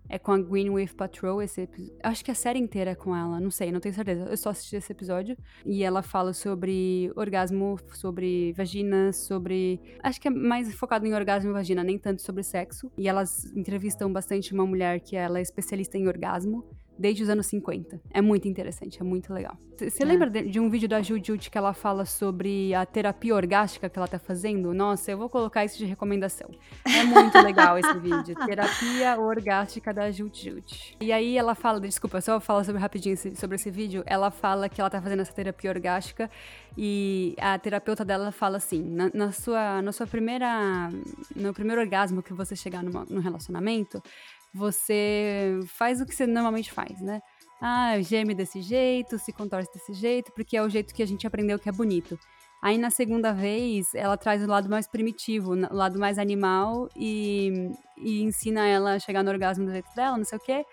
é com a Gwyneth Paltrow, esse episódio, acho que a série inteira é com ela, não sei, não tenho certeza, eu só assisti esse episódio, e ela fala sobre orgasmo, sobre vagina, sobre, acho que é mais focado em orgasmo e vagina, nem tanto sobre sexo, e elas entrevistam bastante uma mulher que ela é especialista em orgasmo, desde os anos cinquenta. É muito interessante, é muito legal. Você é. lembra de, de um vídeo da Jout Jout que ela fala sobre a terapia orgástica que ela tá fazendo? Nossa, eu vou colocar isso de recomendação. É muito legal esse vídeo. Terapia orgástica da Jout Jout. E aí ela fala, desculpa, eu só vou falar sobre, rapidinho sobre esse vídeo. Ela fala que ela tá fazendo essa terapia orgástica e a terapeuta dela fala assim, na, na, sua, na sua primeira... No primeiro orgasmo que você chegar numa, num relacionamento... Você faz o que você normalmente faz, né? Ah, geme desse jeito, se contorce desse jeito, porque é o jeito que a gente aprendeu que é bonito. Aí na segunda vez, ela traz o lado mais primitivo, o lado mais animal e, e ensina ela a chegar no orgasmo do jeito dela, não sei o quê.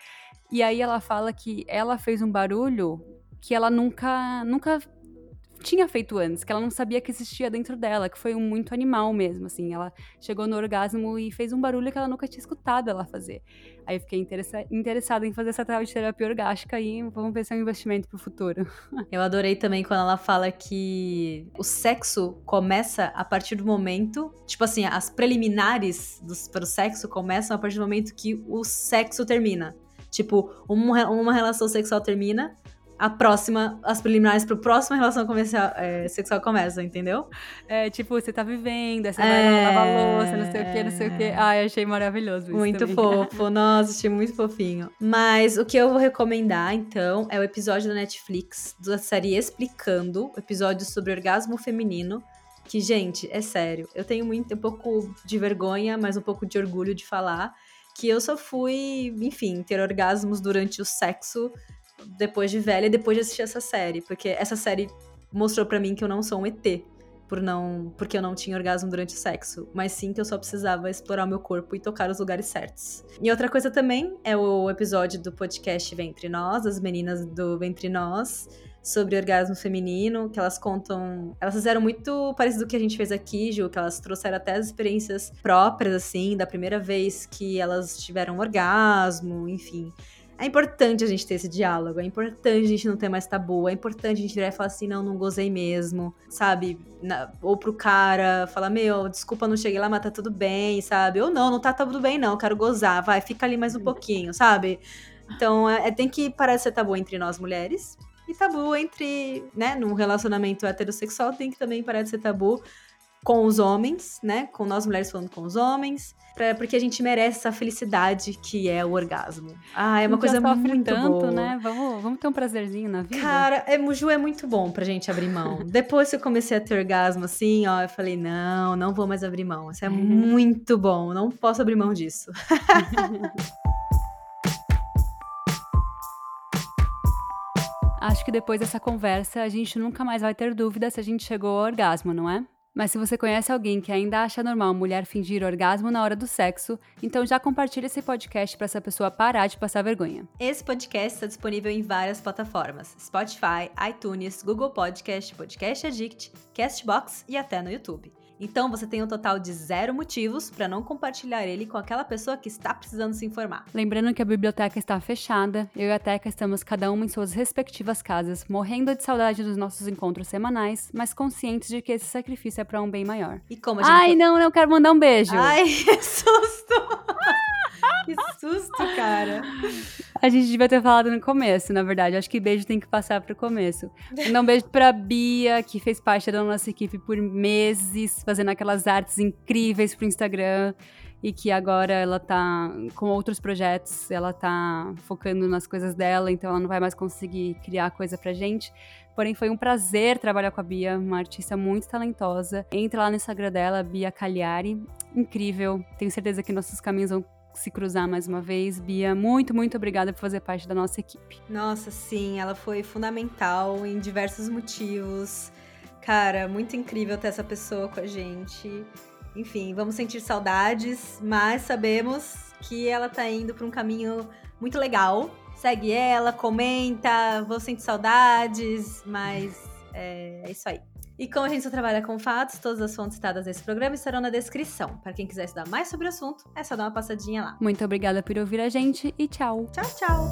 E aí ela fala que ela fez um barulho que ela nunca, nunca tinha feito antes, que ela não sabia que existia dentro dela, que foi um muito animal mesmo, assim, ela chegou no orgasmo e fez um barulho que ela nunca tinha escutado ela fazer. Aí eu fiquei interessa- interessada em fazer essa tal de terapia orgástica e vamos ver se é um investimento pro futuro. Eu adorei também quando ela fala que o sexo começa a partir do momento, tipo assim, as preliminares dos, para o sexo começam a partir do momento que o sexo termina. Tipo, uma, uma relação sexual termina, a próxima, as preliminares para a próxima relação comercial, é, sexual começa, entendeu? É, tipo, você tá vivendo, você é... vai lavar louça, não sei o quê, não sei o quê. Ai, achei maravilhoso isso. Muito também. Fofo, nossa, achei muito fofinho. Mas o que eu vou recomendar, então, é o episódio da Netflix, da série Explicando, episódio sobre orgasmo feminino, que, gente, é sério, eu tenho muito, um pouco de vergonha, mas um pouco de orgulho de falar, que eu só fui, enfim, ter orgasmos durante o sexo, depois de velha e depois de assistir essa série, porque essa série mostrou pra mim que eu não sou um E T, por não, porque eu não tinha orgasmo durante o sexo, mas sim que eu só precisava explorar o meu corpo e tocar os lugares certos. E outra coisa também é o episódio do podcast Vem Entre Nós, as meninas do Vem Entre Nós, sobre orgasmo feminino, que elas contam... Elas fizeram muito parecido do que a gente fez aqui, Ju, que elas trouxeram até as experiências próprias, assim, da primeira vez que elas tiveram orgasmo, enfim... É importante a gente ter esse diálogo, é importante a gente não ter mais tabu, é importante a gente virar e falar assim, não, não gozei mesmo, sabe? Na, ou pro cara, falar, meu, desculpa, não cheguei lá, mas tá tudo bem, sabe? Ou não, não tá tudo bem não, quero gozar, vai, fica ali mais um pouquinho, sabe? Então, é, tem que parar de ser tabu entre nós mulheres, e tabu entre, né, num relacionamento heterossexual tem que também parar de ser tabu com os homens, né, com nós mulheres falando com os homens, pra, porque a gente merece essa felicidade que é o orgasmo. Ah, é uma coisa muito tanto, boa. Né? Vamos, vamos ter um prazerzinho na vida. Cara, é, o Ju é muito bom pra gente abrir mão. Depois que eu comecei a ter orgasmo assim, ó, eu falei, não, não vou mais abrir mão. Isso é uhum. muito bom, não posso abrir mão disso. Acho que depois dessa conversa, a gente nunca mais vai ter dúvida se a gente chegou ao orgasmo, não é? Mas se você conhece alguém que ainda acha normal mulher fingir orgasmo na hora do sexo, então já compartilha esse podcast para essa pessoa parar de passar vergonha. Esse podcast está disponível em várias plataformas: Spotify, iTunes, Google Podcast, Podcast Addict, Castbox e até no YouTube. Então você tem um total de zero motivos para não compartilhar ele com aquela pessoa que está precisando se informar. Lembrando que a biblioteca está fechada, eu e a Teca estamos cada uma em suas respectivas casas, morrendo de saudade dos nossos encontros semanais, mas conscientes de que esse sacrifício é para um bem maior. E como a gente... Ai, não, eu quero mandar um beijo! Ai, que susto! Que susto, cara! A gente devia ter falado no começo, na verdade. Acho que beijo tem que passar pro começo. Mandar um beijo pra Bia, que fez parte da nossa equipe por meses, fazendo aquelas artes incríveis pro Instagram. E que agora ela tá com outros projetos, ela tá focando nas coisas dela, então ela não vai mais conseguir criar coisa pra gente. Porém, foi um prazer trabalhar com a Bia, uma artista muito talentosa. Entra lá no Instagram dela, Bia Cagliari. Incrível. Tenho certeza que nossos caminhos vão se cruzar mais uma vez. Bia, muito, muito obrigada por fazer parte da nossa equipe. Nossa, sim, ela foi fundamental em diversos motivos. Cara, muito incrível ter essa pessoa com a gente. Enfim, vamos sentir saudades, mas sabemos que ela tá indo pra um caminho muito legal. Segue ela, comenta, vou sentir saudades, mas é, é isso aí. E como a gente só trabalha com fatos, todas as fontes citadas nesse programa estarão na descrição. Para quem quiser estudar mais sobre o assunto, é só dar uma passadinha lá. Muito obrigada por ouvir a gente e tchau! Tchau, tchau!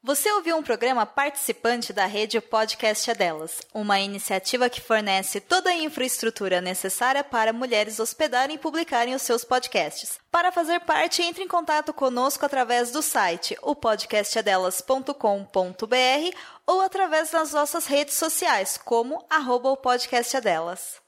Você ouviu um programa participante da rede O Podcast é Delas, uma iniciativa que fornece toda a infraestrutura necessária para mulheres hospedarem e publicarem os seus podcasts. Para fazer parte, entre em contato conosco através do site o podcast é delas ponto com ponto b r ou através das nossas redes sociais, como arroba o podcast é delas.